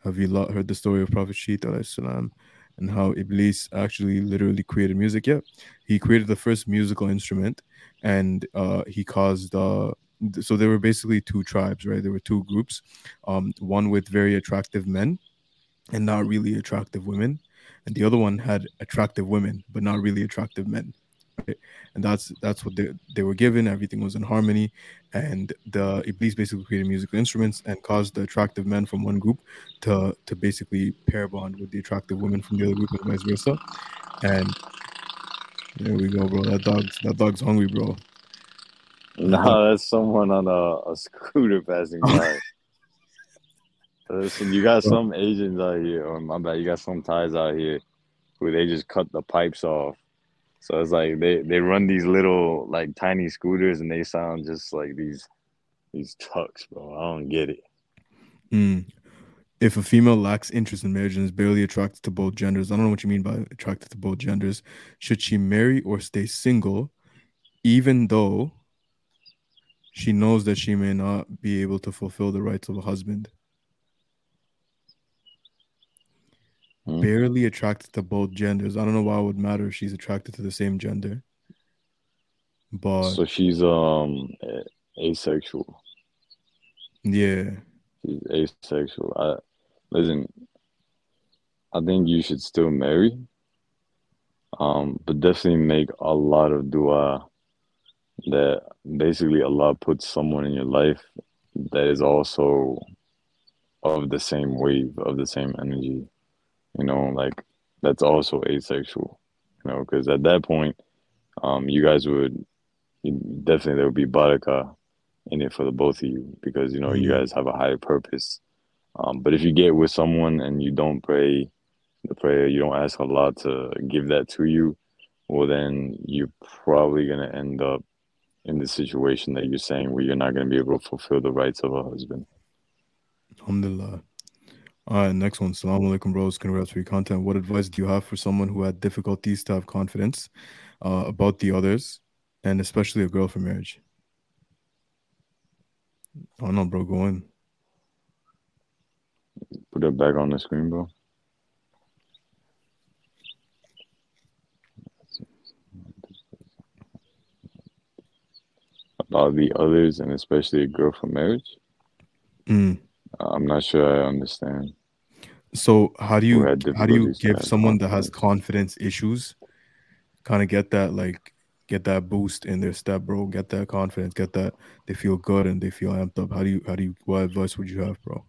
Have you heard the story of Prophet Sheikh Alayhi and how Iblis actually literally created music? Yeah. He created the first musical instrument, and he caused so there were basically two tribes, right? There were two groups, one with very attractive men and not really attractive women, and the other one had attractive women but not really attractive men, right? And that's what they were given. Everything was in harmony, and the Iblis basically created musical instruments and caused the attractive men from one group to basically pair bond with the attractive women from the other group, and vice versa. And there we go, bro. That dog's hungry, bro. No, that's someone on a scooter passing by. Listen, you got some Asians out here, or my bad, you got some Thais out here who they just cut the pipes off. So it's like they run these little, like, tiny scooters, and they sound just like these trucks, bro. I don't get it. If a female lacks interest in marriage and is barely attracted to both genders, I don't know what you mean by attracted to both genders. Should she marry or stay single, even though she knows that she may not be able to fulfill the rights of a husband? Barely attracted to both genders. I don't know why it would matter if she's attracted to the same gender. But so she's asexual. Yeah. She's asexual. I think you should still marry. But definitely make a lot of dua that basically Allah puts someone in your life that is also of the same wave, of the same energy, you know, like, that's also asexual, you know, because at that point, you guys would, definitely there would be barakah in it for the both of you, because, you know, you guys have a higher purpose. But if you get with someone and you don't pray the prayer, you don't ask Allah to give that to you, well, then you're probably going to end up in the situation that you're saying, where you're not going to be able to fulfill the rights of a husband. Alhamdulillah. All right, next one. Assalamu alaikum, bros. Congrats for your content. What advice do you have for someone who had difficulties to have confidence about the others, and especially a girl for marriage? I don't know, bro. Go in. Put it back on the screen, bro. About the others, and especially a girl for marriage? Mm. I'm not sure I understand. So how do you give someone that has confidence issues, kind of get that boost in their step, bro? Get that confidence, get that they feel good and they feel amped up. How do you what advice would you have, bro?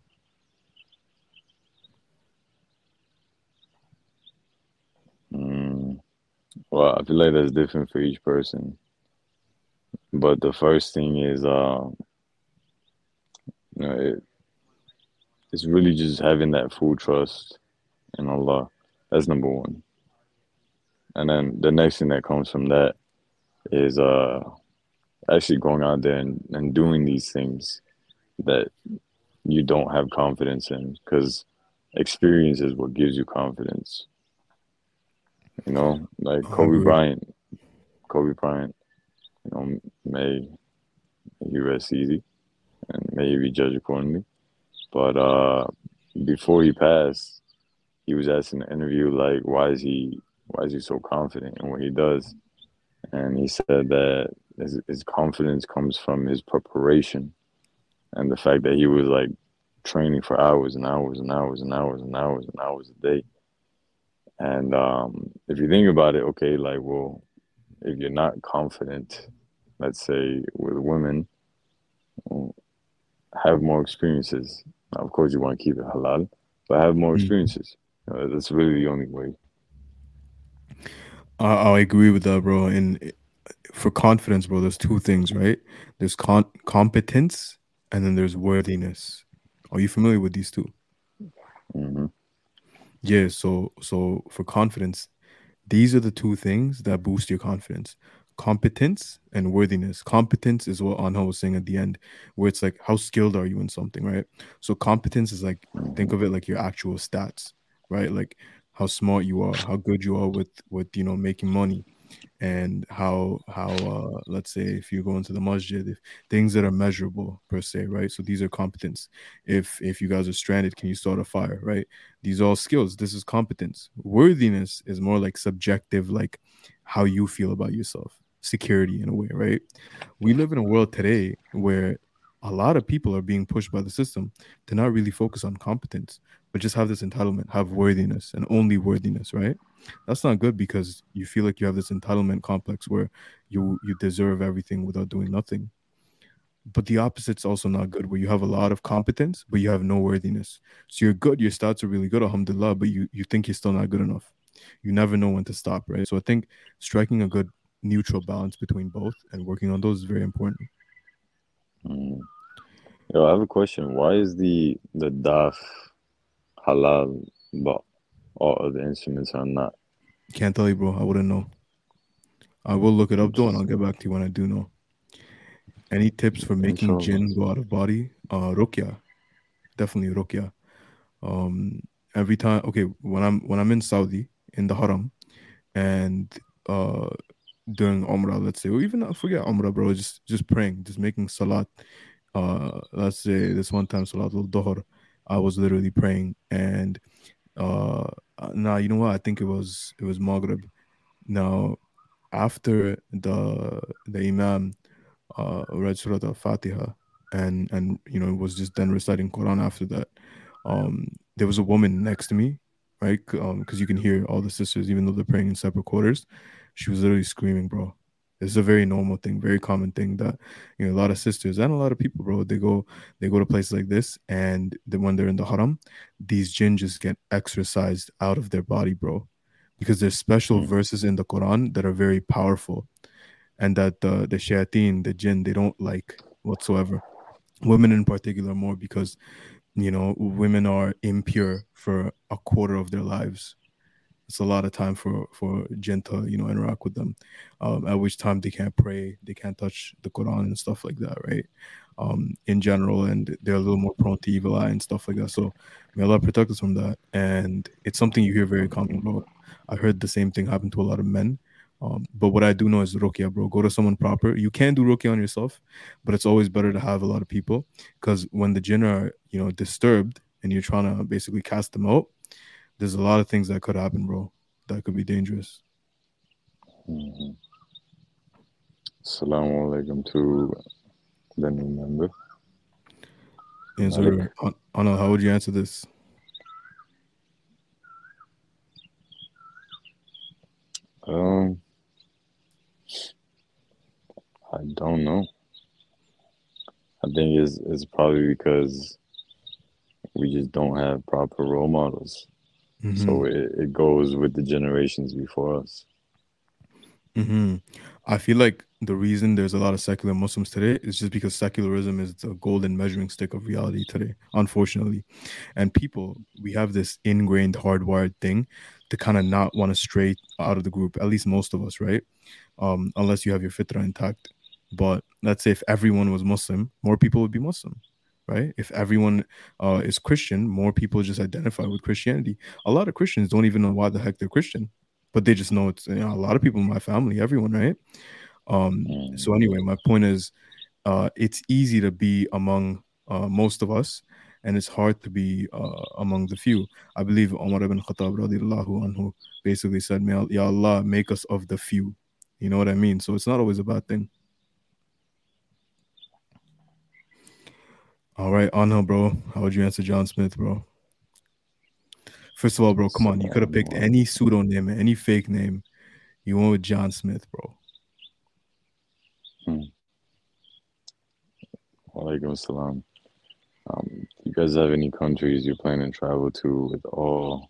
Well, I feel like that's different for each person. But the first thing is, it's really just having that full trust in Allah. That's number one. And then the next thing that comes from that is actually going out there and doing these things that you don't have confidence in, because experience is what gives you confidence. You know, like Kobe Bryant, you know, may he rest easy and may he be judged accordingly. But before he passed, he was asked in an interview, like, why is he so confident in what he does? And he said that his confidence comes from his preparation and the fact that he was, like, training for hours and hours and hours and hours and hours and hours a day. And if you think about it, okay, like, well, if you're not confident, let's say, with women, have more experiences. Now, of course, you want to keep it halal, but have more experiences. Mm-hmm. That's really the only way. I agree with that, bro. And for confidence, bro, there's two things, right? There's competence, and then there's worthiness. Are you familiar with these two? Mm-hmm. Yeah, so for confidence, these are the two things that boost your confidence: competence and worthiness. Competence is what Anha was saying at the end, where it's like, how skilled are you in something, right? So competence is like, think of it like your actual stats, right? Like how smart you are, how good you are with making money, and how let's say if you go into the masjid, if things that are measurable per se, right? So these are competence. If you guys are stranded, can you start a fire, right? These are all skills. This is competence. Worthiness is more like subjective, like how you feel about yourself, security in a way, right? We live in a world today where a lot of people are being pushed by the system to not really focus on competence, but just have this entitlement, have worthiness and only worthiness, right? That's not good, because you feel like you have this entitlement complex where you deserve everything without doing nothing. But the opposite's also not good, where you have a lot of competence, but you have no worthiness. So you're good, your stats are really good, alhamdulillah, but you think you're still not good enough. You never know when to stop, right? So I think striking a good neutral balance between both and working on those is very important. Yo, I have a question. Why is the daf halal, but all other instruments are not? Can't tell you, bro. I wouldn't know. I will look it up though, and I'll get back to you when I do know. Any tips for making jinn go out of body? Ruqya, definitely ruqya. Every time, okay, when I'm in Saudi in the Haram, and during Umrah, let's say, or even forget Umrah, bro, just praying, just making salat. Let's say this one time, Salat al-Dhuhr, I was literally praying, and you know what? I think it was Maghrib. Now, after the Imam read Surah Al-Fatiha, and was just then reciting Quran after that, there was a woman next to me, right? Because you can hear all the sisters, even though they're praying in separate quarters. She was literally screaming, bro. It's a very normal thing, very common thing that, a lot of sisters and a lot of people, bro, they go to places like this, and then when they're in the haram, these jinn just get exorcised out of their body, bro, because there's special verses in the Quran that are very powerful, and that the shayateen, the jinn, they don't like whatsoever. Women in particular more, because, women are impure for a quarter of their lives. It's a lot of time for jinn to, interact with them, at which time they can't pray, they can't touch the Quran and stuff like that, right? In general, and they're a little more prone to evil eye and stuff like that. So may Allah protect us from that. And it's something you hear very common, bro. I heard the same thing happen to a lot of men. But what I do know is ruqya, bro. Go to someone proper. You can do ruqya on yourself, but it's always better to have a lot of people, because when the jinn are, disturbed and you're trying to basically cast them out, there's a lot of things that could happen, bro, that could be dangerous. Mm-hmm. Assalamu alaikum to the new member. And so I don't know, how would you answer this? I don't know. I think it's probably because we just don't have proper role models. Mm-hmm. So it goes with the generations before us. Mm-hmm. I feel like the reason there's a lot of secular Muslims today is just because secularism is the golden measuring stick of reality today, unfortunately. And people, we have this ingrained, hardwired thing to kind of not want to stray out of the group, at least most of us, right? Unless you have your fitra intact. But let's say if everyone was Muslim, more people would be Muslim, right? If everyone is Christian, more people just identify with Christianity. A lot of Christians don't even know why the heck they're Christian, but they just know it's, you know, a lot of people in my family, everyone, right? So anyway, my point is, it's easy to be among most of us, and it's hard to be among the few. I believe Umar ibn Khattab radiallahu anhu basically said, Ya Allah, make us of the few. You know what I mean? So it's not always a bad thing. All right, Anha, bro. How would you answer John Smith, bro? First of all, bro, come on. You could have picked any pseudonym, any fake name. You went with John Smith, bro. Walaikum salam. You guys have any countries you plan to travel to with all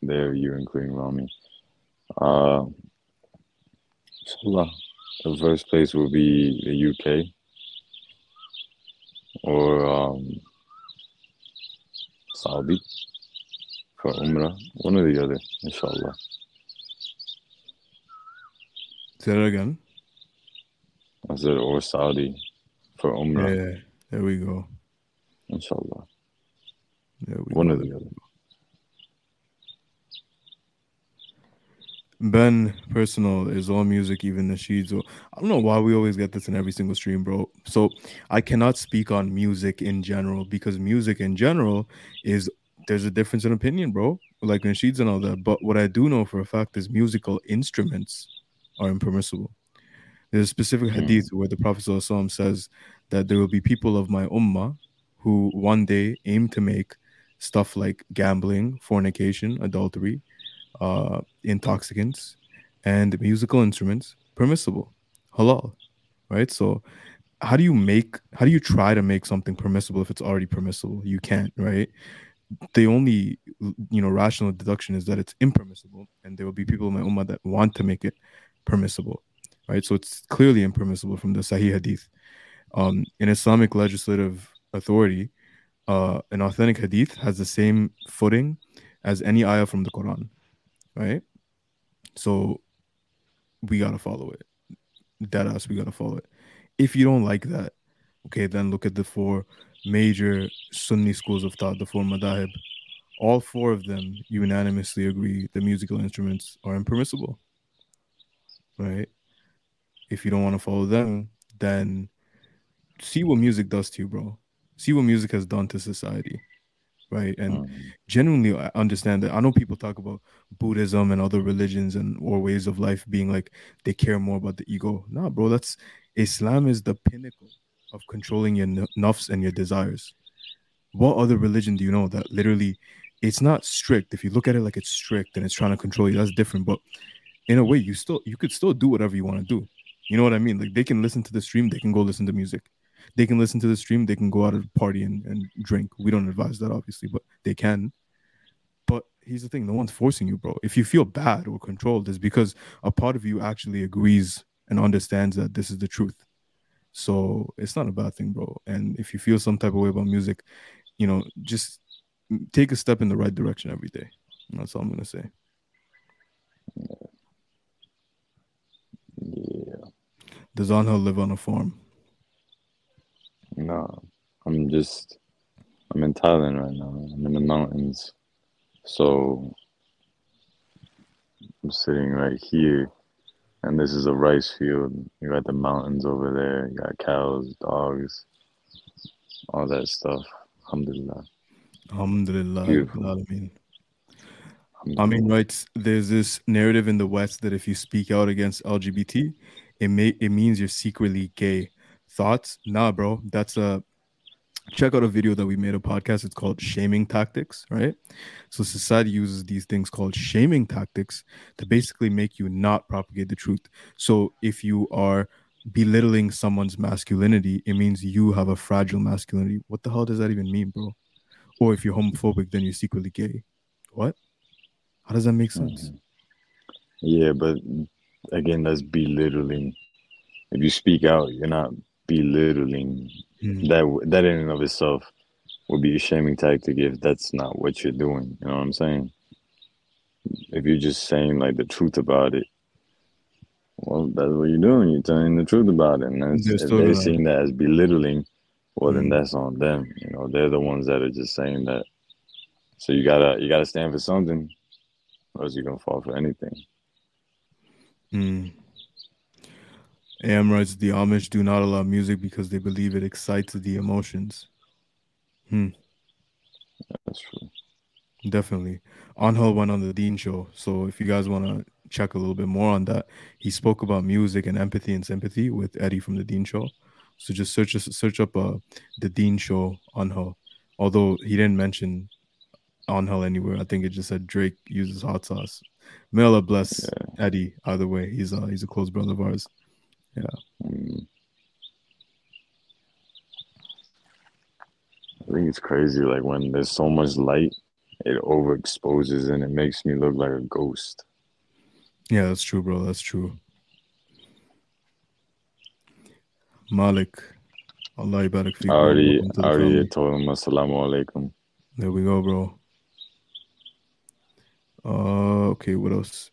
there, you including Rami? Inshallah, the first place will be the UK or Saudi for Umrah, one or the other, inshallah. Say that again. I said, or Saudi for Umrah. Yeah, there we go. Inshallah. Yeah, one or the other. Ben, personal, is all music, even the sheets. I don't know why we always get this in every single stream, bro. So I cannot speak on music in general because music in general is, there's a difference in opinion, bro. Like in sheets and all that. But what I do know for a fact is musical instruments are impermissible. There's a specific hadith where the Prophet ﷺ says that there will be people of my ummah who one day aim to make stuff like gambling, fornication, adultery, intoxicants, and musical instruments permissible, halal, right? So how do you try to make something permissible if it's already permissible? You can't, right? The only, you know, rational deduction is that it's impermissible, and there will be people in my ummah that want to make it permissible, right? So it's clearly impermissible from the Sahih Hadith. In Islamic legislative authority, an authentic hadith has the same footing as any ayah from the Quran, right? So we gotta follow it. Deadass, we gotta follow it. If you don't like that, okay, then look at the four major Sunni schools of thought, the four madahib. All four of them unanimously agree that musical instruments are impermissible, right? If you don't want to follow them, then see what music does to you, bro. See what music has done to society, right? And genuinely I understand that. I know people talk about Buddhism and other religions and or ways of life being like they care more about the ego. Nah, bro, that's Islam is the pinnacle of controlling your nafs and your desires. What other religion do you know that literally it's not strict? If you look at it like it's strict and it's trying to control you, that's different. But in a way, you could still do whatever you want to do. You know what I mean? Like they can listen to the stream, they can go listen to music. They can listen to the stream, they can go out and party and drink. We don't advise that, obviously, but they can. But here's the thing, no one's forcing you, bro. If you feel bad or controlled, it's because a part of you actually agrees and understands that this is the truth. So it's not a bad thing, bro. And if you feel some type of way about music, you know, just take a step in the right direction every day. And that's all I'm going to say. Yeah. Does Anha live on a farm? No, I'm in Thailand right now. I'm in the mountains. So I'm sitting right here, and this is a rice field. You got the mountains over there. You got cows, dogs, all that stuff. Alhamdulillah. Alhamdulillah. Beautiful. Amin writes, there's this narrative in the West that if you speak out against LGBT, it means you're secretly gay. Thoughts? Nah, bro. That's a check out a video that we made, a podcast. It's called Shaming Tactics, right? So society uses these things called shaming tactics to basically make you not propagate the truth. So if you are belittling someone's masculinity, it means you have a fragile masculinity. What the hell does that even mean, bro? Or if you're homophobic, then you're secretly gay. What? How does that make sense? Yeah, but again, that's belittling. If you speak out, you're not belittling. That in and of itself would be a shaming tactic if that's not what you're doing. You know what I'm saying? If you're just saying like the truth about it, well, that's what you're doing. You're telling the truth about it. And that's, if they're seeing that as belittling, well, then that's on them. You know, they're the ones that are just saying that. So you gotta stand for something, or else you're gonna fall for anything. Am writes, the Amish do not allow music because they believe it excites the emotions. That's true. Definitely. Angel went on the Dean Show, so if you guys want to check a little bit more on that, he spoke about music and empathy and sympathy with Eddie from the Dean Show. So just search up the Dean Show Angel. Although he didn't mention Angel anywhere, I think it just said Drake uses hot sauce. May Allah bless Eddie. Either way, he's a close brother of ours. I think it's crazy, like when there's so much light, it overexposes and it makes me look like a ghost. Yeah, that's true, bro. That's true. Malik, Allah barak feek. I already told him assalamu alaikum. There we go, bro. Okay, what else?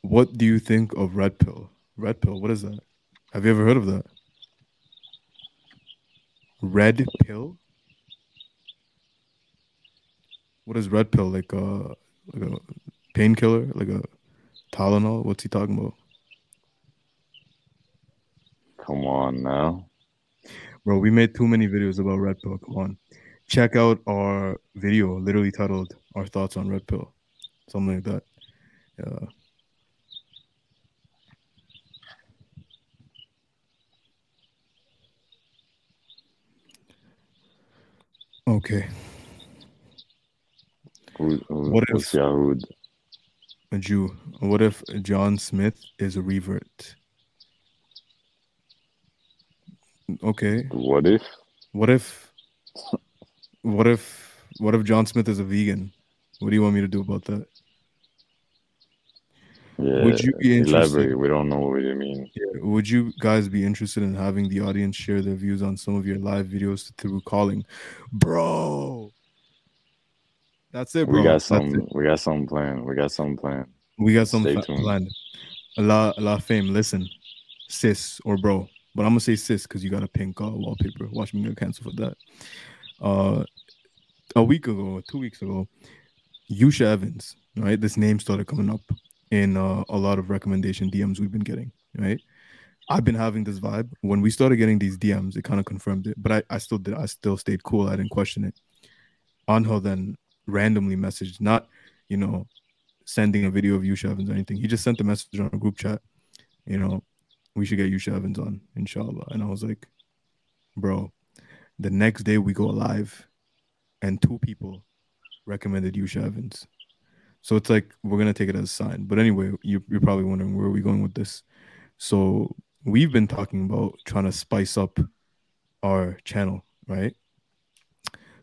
What do you think of red pill? Red pill, what is that? Have you ever heard of that? Red pill? What is red pill? Like a painkiller? Like a Tylenol? What's he talking about? Come on now. Bro, we made too many videos about red pill. Come on. Check out our video, literally titled Our Thoughts on Red Pill. Something like that. Yeah. Okay. What if Yahud? A Jew? What if John Smith is a revert? Okay. What if John Smith is a vegan? What do you want me to do about that? Yeah. Would you be interested? Elaborate. We don't know what you mean. Yeah. Would you guys be interested in having the audience share their views on some of your live videos through calling, bro? That's it, bro. We got something planned. A lot of fame. Listen, sis or bro, but I'm gonna say sis because you got a pink wallpaper. Watch me get canceled for that. A week ago, 2 weeks ago, Yusha Evans. Right, this name started coming up in a lot of recommendation DMs we've been getting, right? I've been having this vibe. When we started getting these DMs, it kind of confirmed it, but I still stayed cool. I didn't question it. Angel then randomly messaged, not, you know, sending a video of Yusha Evans or anything. He just sent a message on a group chat, you know, we should get Yusha Evans on, inshallah. And I was like, bro, the next day we go live and two people recommended Yusha Evans. So it's like, we're going to take it as a sign. But anyway, you're probably wondering, where are we going with this? So we've been talking about trying to spice up our channel, right?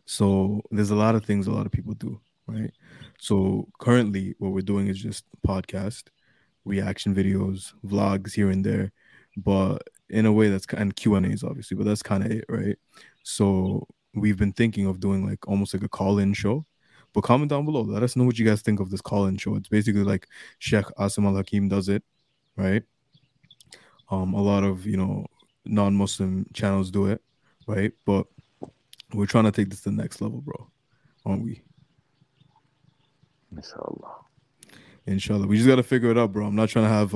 So there's a lot of things a lot of people do, right? So currently what we're doing is just podcast, reaction videos, vlogs here and there, but in a way that's kind of Q&As obviously, but that's kind of it, right? So we've been thinking of doing like almost like a call-in show. But comment down below. Let us know what you guys think of this call-in show. It's basically like Sheikh Asim Al Hakim does it, right? A lot of, you know, non-Muslim channels do it, right? But we're trying to take this to the next level, bro. Aren't we? Inshallah. We just got to figure it out, bro. I'm not trying to have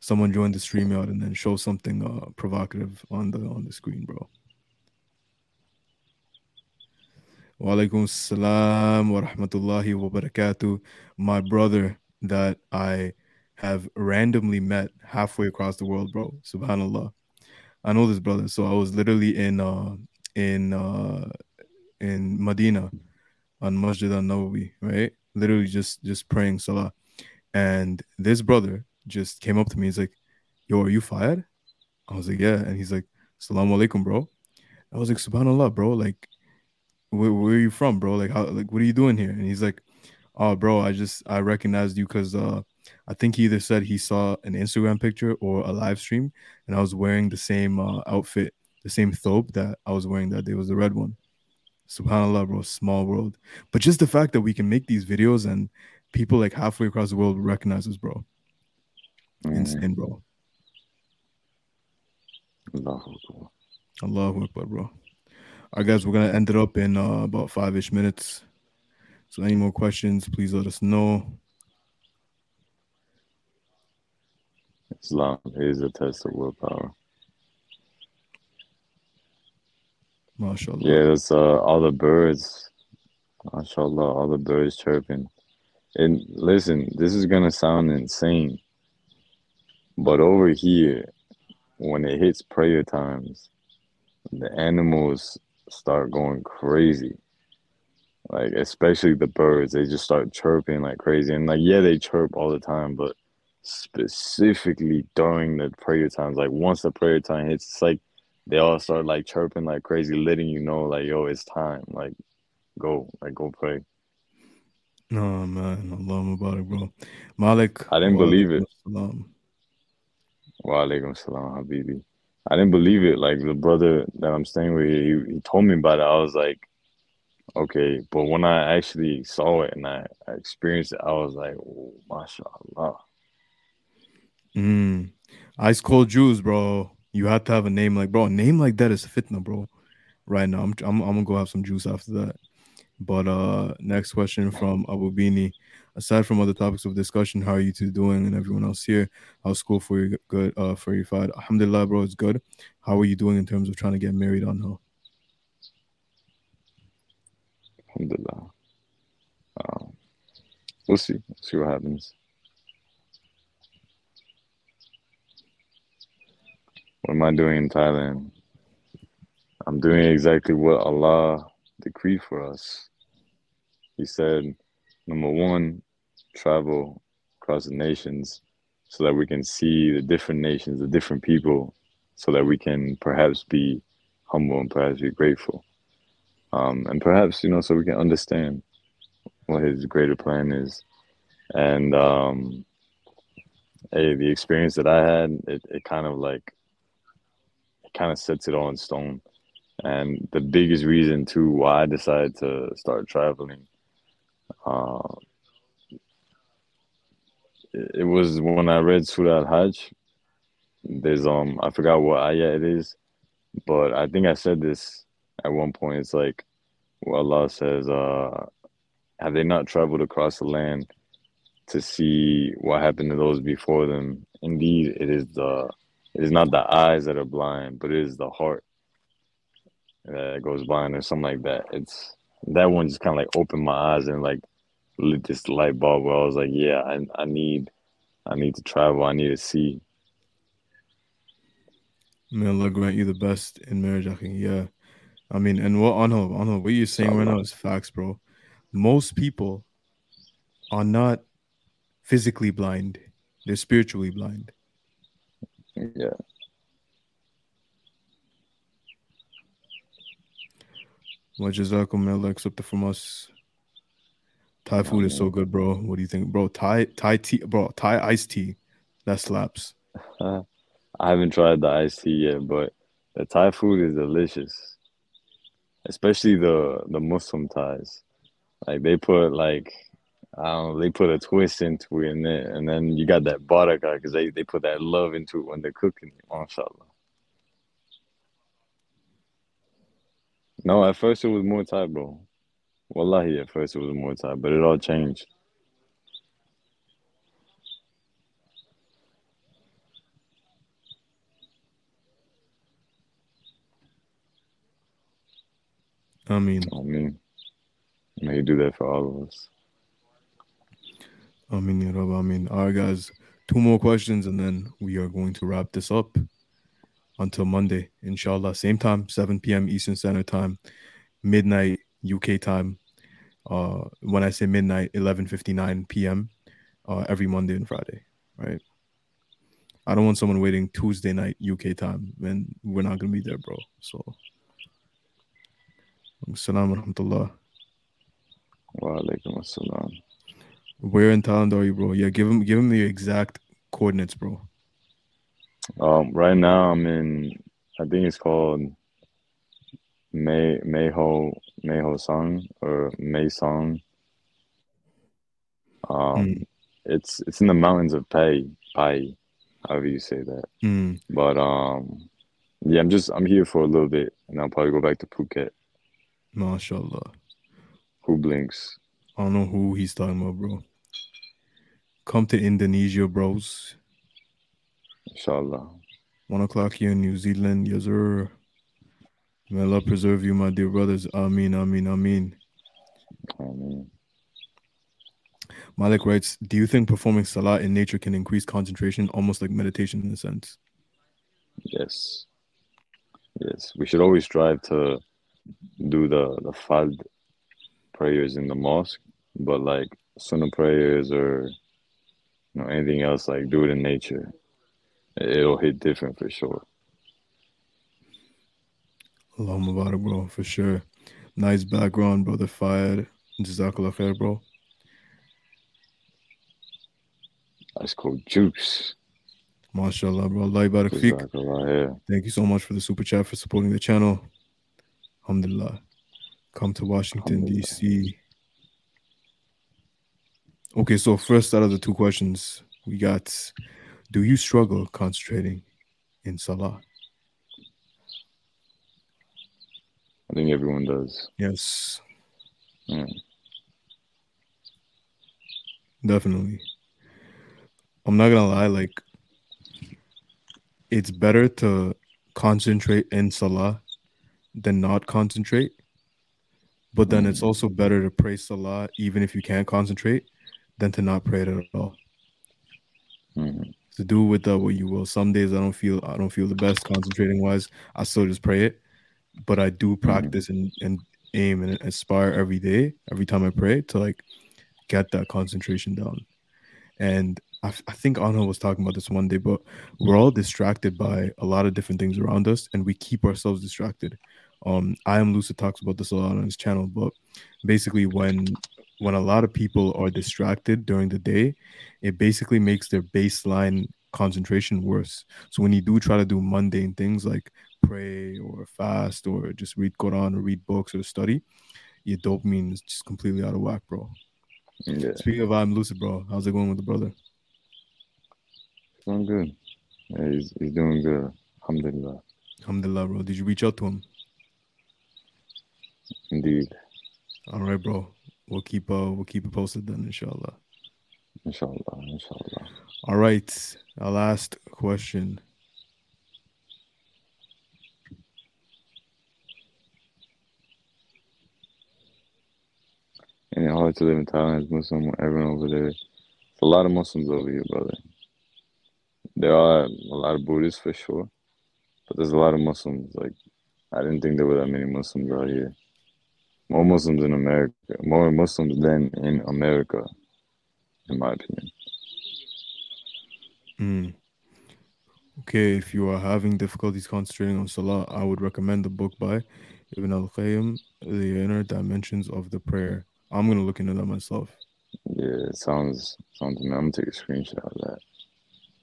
someone join the stream yard and then show something provocative on the screen, bro. Wa alaikum salam wa rahmatullahi wa barakatuh. My brother that I have randomly met halfway across the world, bro. Subhanallah. I know this brother. So I was literally in in Medina on Masjid an-Nabawi, right? Literally just praying salah. And this brother just came up to me. He's like, yo, are you fired? I was like, yeah. And he's like, Assalamu alaikum, bro. I was like, subhanallah, bro. Like, where are you from, bro? Like, what are you doing here? And he's like, oh, bro, I recognized you because I think he either said he saw an Instagram picture or a live stream, and I was wearing the same outfit, the same thobe that I was wearing that day, was the red one. Subhanallah, bro, small world. But just the fact that we can make these videos and people like halfway across the world recognize us, bro. Insane, bro. Allahu Akbar, bro. All right, guys, we're going to end it up in about 5-ish minutes. So any more questions, please let us know. Islam is a test of willpower. MashaAllah. Yeah, that's all the birds. MashaAllah, all the birds chirping. And listen, this is going to sound insane. But over here, when it hits prayer times, the animals start going crazy. Like, especially the birds, they just start chirping like crazy. And like, yeah, they chirp all the time, but specifically during the prayer times, like once the prayer time hits, it's like they all start like chirping like crazy, letting you know, like, yo, it's time. Like, go pray. No, man, Allahumma barik, bro. Malik, I didn't believe it. Wa alaikum salam, habibi. I didn't believe it. Like, the brother that I'm staying with, he told me about it. I was like, okay. But when I actually saw it and I experienced it, I was like, oh, mashallah. Ice cold Jews, bro. You have to have a name like, bro. A name like that is a fitna, bro. Right now, I'm gonna go have some juice after that. But next question from Abu Bini. Aside from other topics of discussion, how are you two doing and everyone else here? How's school for you? Good. For you, Fahad? Alhamdulillah, bro, it's good. How are you doing in terms of trying to get married on how? Alhamdulillah. We'll see. See what happens. What am I doing in Thailand? I'm doing exactly what Allah decreed for us. He said, number one, travel across the nations so that we can see the different nations, the different people, so that we can perhaps be humble and perhaps be grateful. And perhaps, so we can understand what his greater plan is. And the experience that I had, it kind of sets it all in stone. And the biggest reason, too, why I decided to start traveling, it was when I read Surah Al-Hajj. There's I forgot what ayah it is, but I think I said this at one point. It's like, well, Allah says, have they not traveled across the land to see what happened to those before them? Indeed, it is not the eyes that are blind, but it is the heart that goes blind, or something like that. It's that one just kind of like opened my eyes and like lit this light bulb where I was like, yeah, I need to travel. I need to see. May Allah grant you the best in marriage, Akhi. Yeah. I mean, and what you're saying right now is facts, bro. Most people are not physically blind. They're spiritually blind. Yeah. Wa jazakum, may Allah accept it from us. Thai food is so good, bro. What do you think? Bro, Thai tea, bro, Thai iced tea. That slaps. I haven't tried the iced tea yet, but the Thai food is delicious. Especially the Muslim Thais. Like, they put they put a twist into it, and then you got that barakah because they put that love into it when they're cooking it, mashallah. No, at first it was Muay Thai, bro. Wallahi, at first it was Muay Thai, but it all changed. Ameen. May you do that for all of us. Ameen, Ya Rab, Ameen. All right, guys, 2 more questions, and then we are going to wrap this up. until Monday, inshallah. Same time, 7 p.m. Eastern Standard Time, midnight UK time. When I say midnight, 11:59 p.m. Every Monday and Friday, right? I don't want someone waiting Tuesday night UK time, and we're not going to be there, bro. So, as-salamu wa rahmatullah. Wa alaikum as-salam. Where in Thailand are you, bro? Yeah, give him the exact coordinates, bro. Right now I'm in, I think it's called Mae Hong Son or Mae Song. It's in the mountains of Pai, however you say that. But yeah, I'm here for a little bit, and I'll probably go back to Phuket. MashaAllah. Who blinks? I don't know who he's talking about, bro. Come to Indonesia, bros. Inshallah. 1 o'clock here in New Zealand. Yes, sir. May Allah preserve you, my dear brothers. Ameen, ameen, ameen. Ameen. Malik writes, do you think performing salah in nature can increase concentration, almost like meditation in a sense? Yes. Yes. We should always strive to do the fard prayers in the mosque, but like sunnah prayers or anything else, like do it in nature. It'll hit different for sure. Allahumma barak, bro, for sure. Nice background, brother. Fire. Jazakallah khair, bro. That's called juice. MashaAllah, bro. Allah barak fiq. Thank you so much for the super chat, for supporting the channel. Alhamdulillah. Come to Washington, D.C. Okay, so first out of the two questions, we got, do you struggle concentrating in Salah? I think everyone does. Yes. Yeah. Definitely. I'm not going to lie, like, it's better to concentrate in Salah than not concentrate. But then it's also better to pray Salah even if you can't concentrate than to not pray it at all. Mm-hmm. To do with that what you will. Some days I don't feel the best concentrating wise. I still just pray it, but I do practice and aim and aspire every day, every time I pray, to like get that concentration down. And I think Anna was talking about this one day, but we're all distracted by a lot of different things around us, and we keep ourselves distracted. Amin Lusa talks about this a lot on his channel, but basically when a lot of people are distracted during the day, it basically makes their baseline concentration worse. So when you do try to do mundane things like pray or fast or just read Quran or read books or study, your dopamine is just completely out of whack, bro. Yeah. Speaking of I'm Lucid, bro, how's it going with the brother? I'm good. Yeah, he's doing good. Alhamdulillah. Alhamdulillah, bro. Did you reach out to him? Indeed. All right, bro. We'll keep it posted then, inshallah. Inshallah, inshallah. All right, our last question. And it's hard to live in Thailand as Muslim. Everyone over there, it's a lot of Muslims over here, brother. There are a lot of Buddhists for sure, but there's a lot of Muslims. Like, I didn't think there were that many Muslims out here. More Muslims than in America, in my opinion. Okay, if you are having difficulties concentrating on Salah, I would recommend the book by Ibn al-Qayyim, The Inner Dimensions of the Prayer. I'm going to look into that myself. Yeah, it sounds something. I'm going to take a screenshot of that.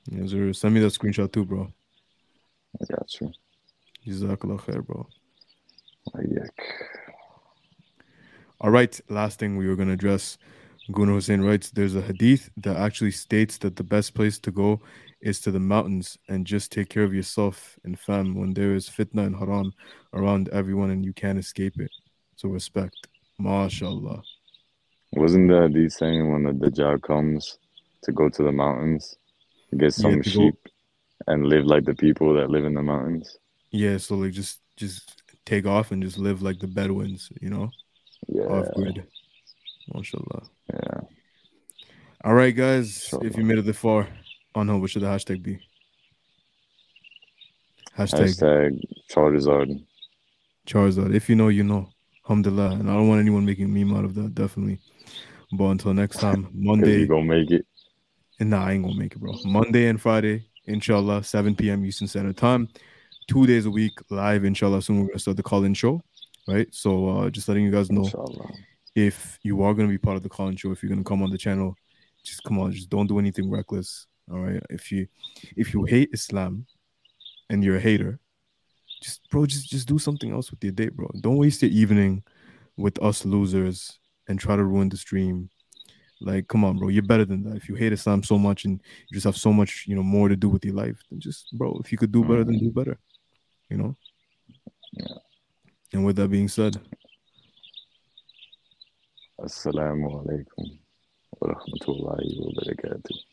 Yes, sir. Send me that screenshot too, bro. I got you. Jazakallah khair, bro. All right, last thing we were going to address. Guna Hussein writes, there's a hadith that actually states that the best place to go is to the mountains, and just take care of yourself and fam when there is fitna and haram around everyone and you can't escape it. So respect. MashaAllah. Wasn't the hadith saying when the Dajjal comes to go to the mountains, get some sheep and live like the people that live in the mountains? Yeah, so like just take off and just live like the Bedouins, Yeah. Off grid. MashaAllah. Yeah. All right, guys. Inshallah. If you made it this far, what should the hashtag be? Hashtag Charizard. Charizard. If you know, you know. Alhamdulillah. And I don't want anyone making a meme out of that, definitely. But until next time, Monday. You gonna make it? Nah, I ain't gonna make it, bro. Monday and Friday, inshallah, 7 p.m. Eastern Standard Time. 2 days a week, live, inshallah. Soon we're gonna start the call-in show, right? So just letting you guys know, inshallah, if you are gonna be part of the call-in show, if you're gonna come on the channel, just come on, just don't do anything reckless. All right. If you hate Islam and you're a hater, just do something else with your day, bro. Don't waste your evening with us losers and try to ruin the stream. Like, come on, bro. You're better than that. If you hate Islam so much and you just have so much, more to do with your life, then just, bro, if you could do better, then do better. Yeah. And with that being said, Assalamu alaikum wa rahmatullahi wa barakatuh.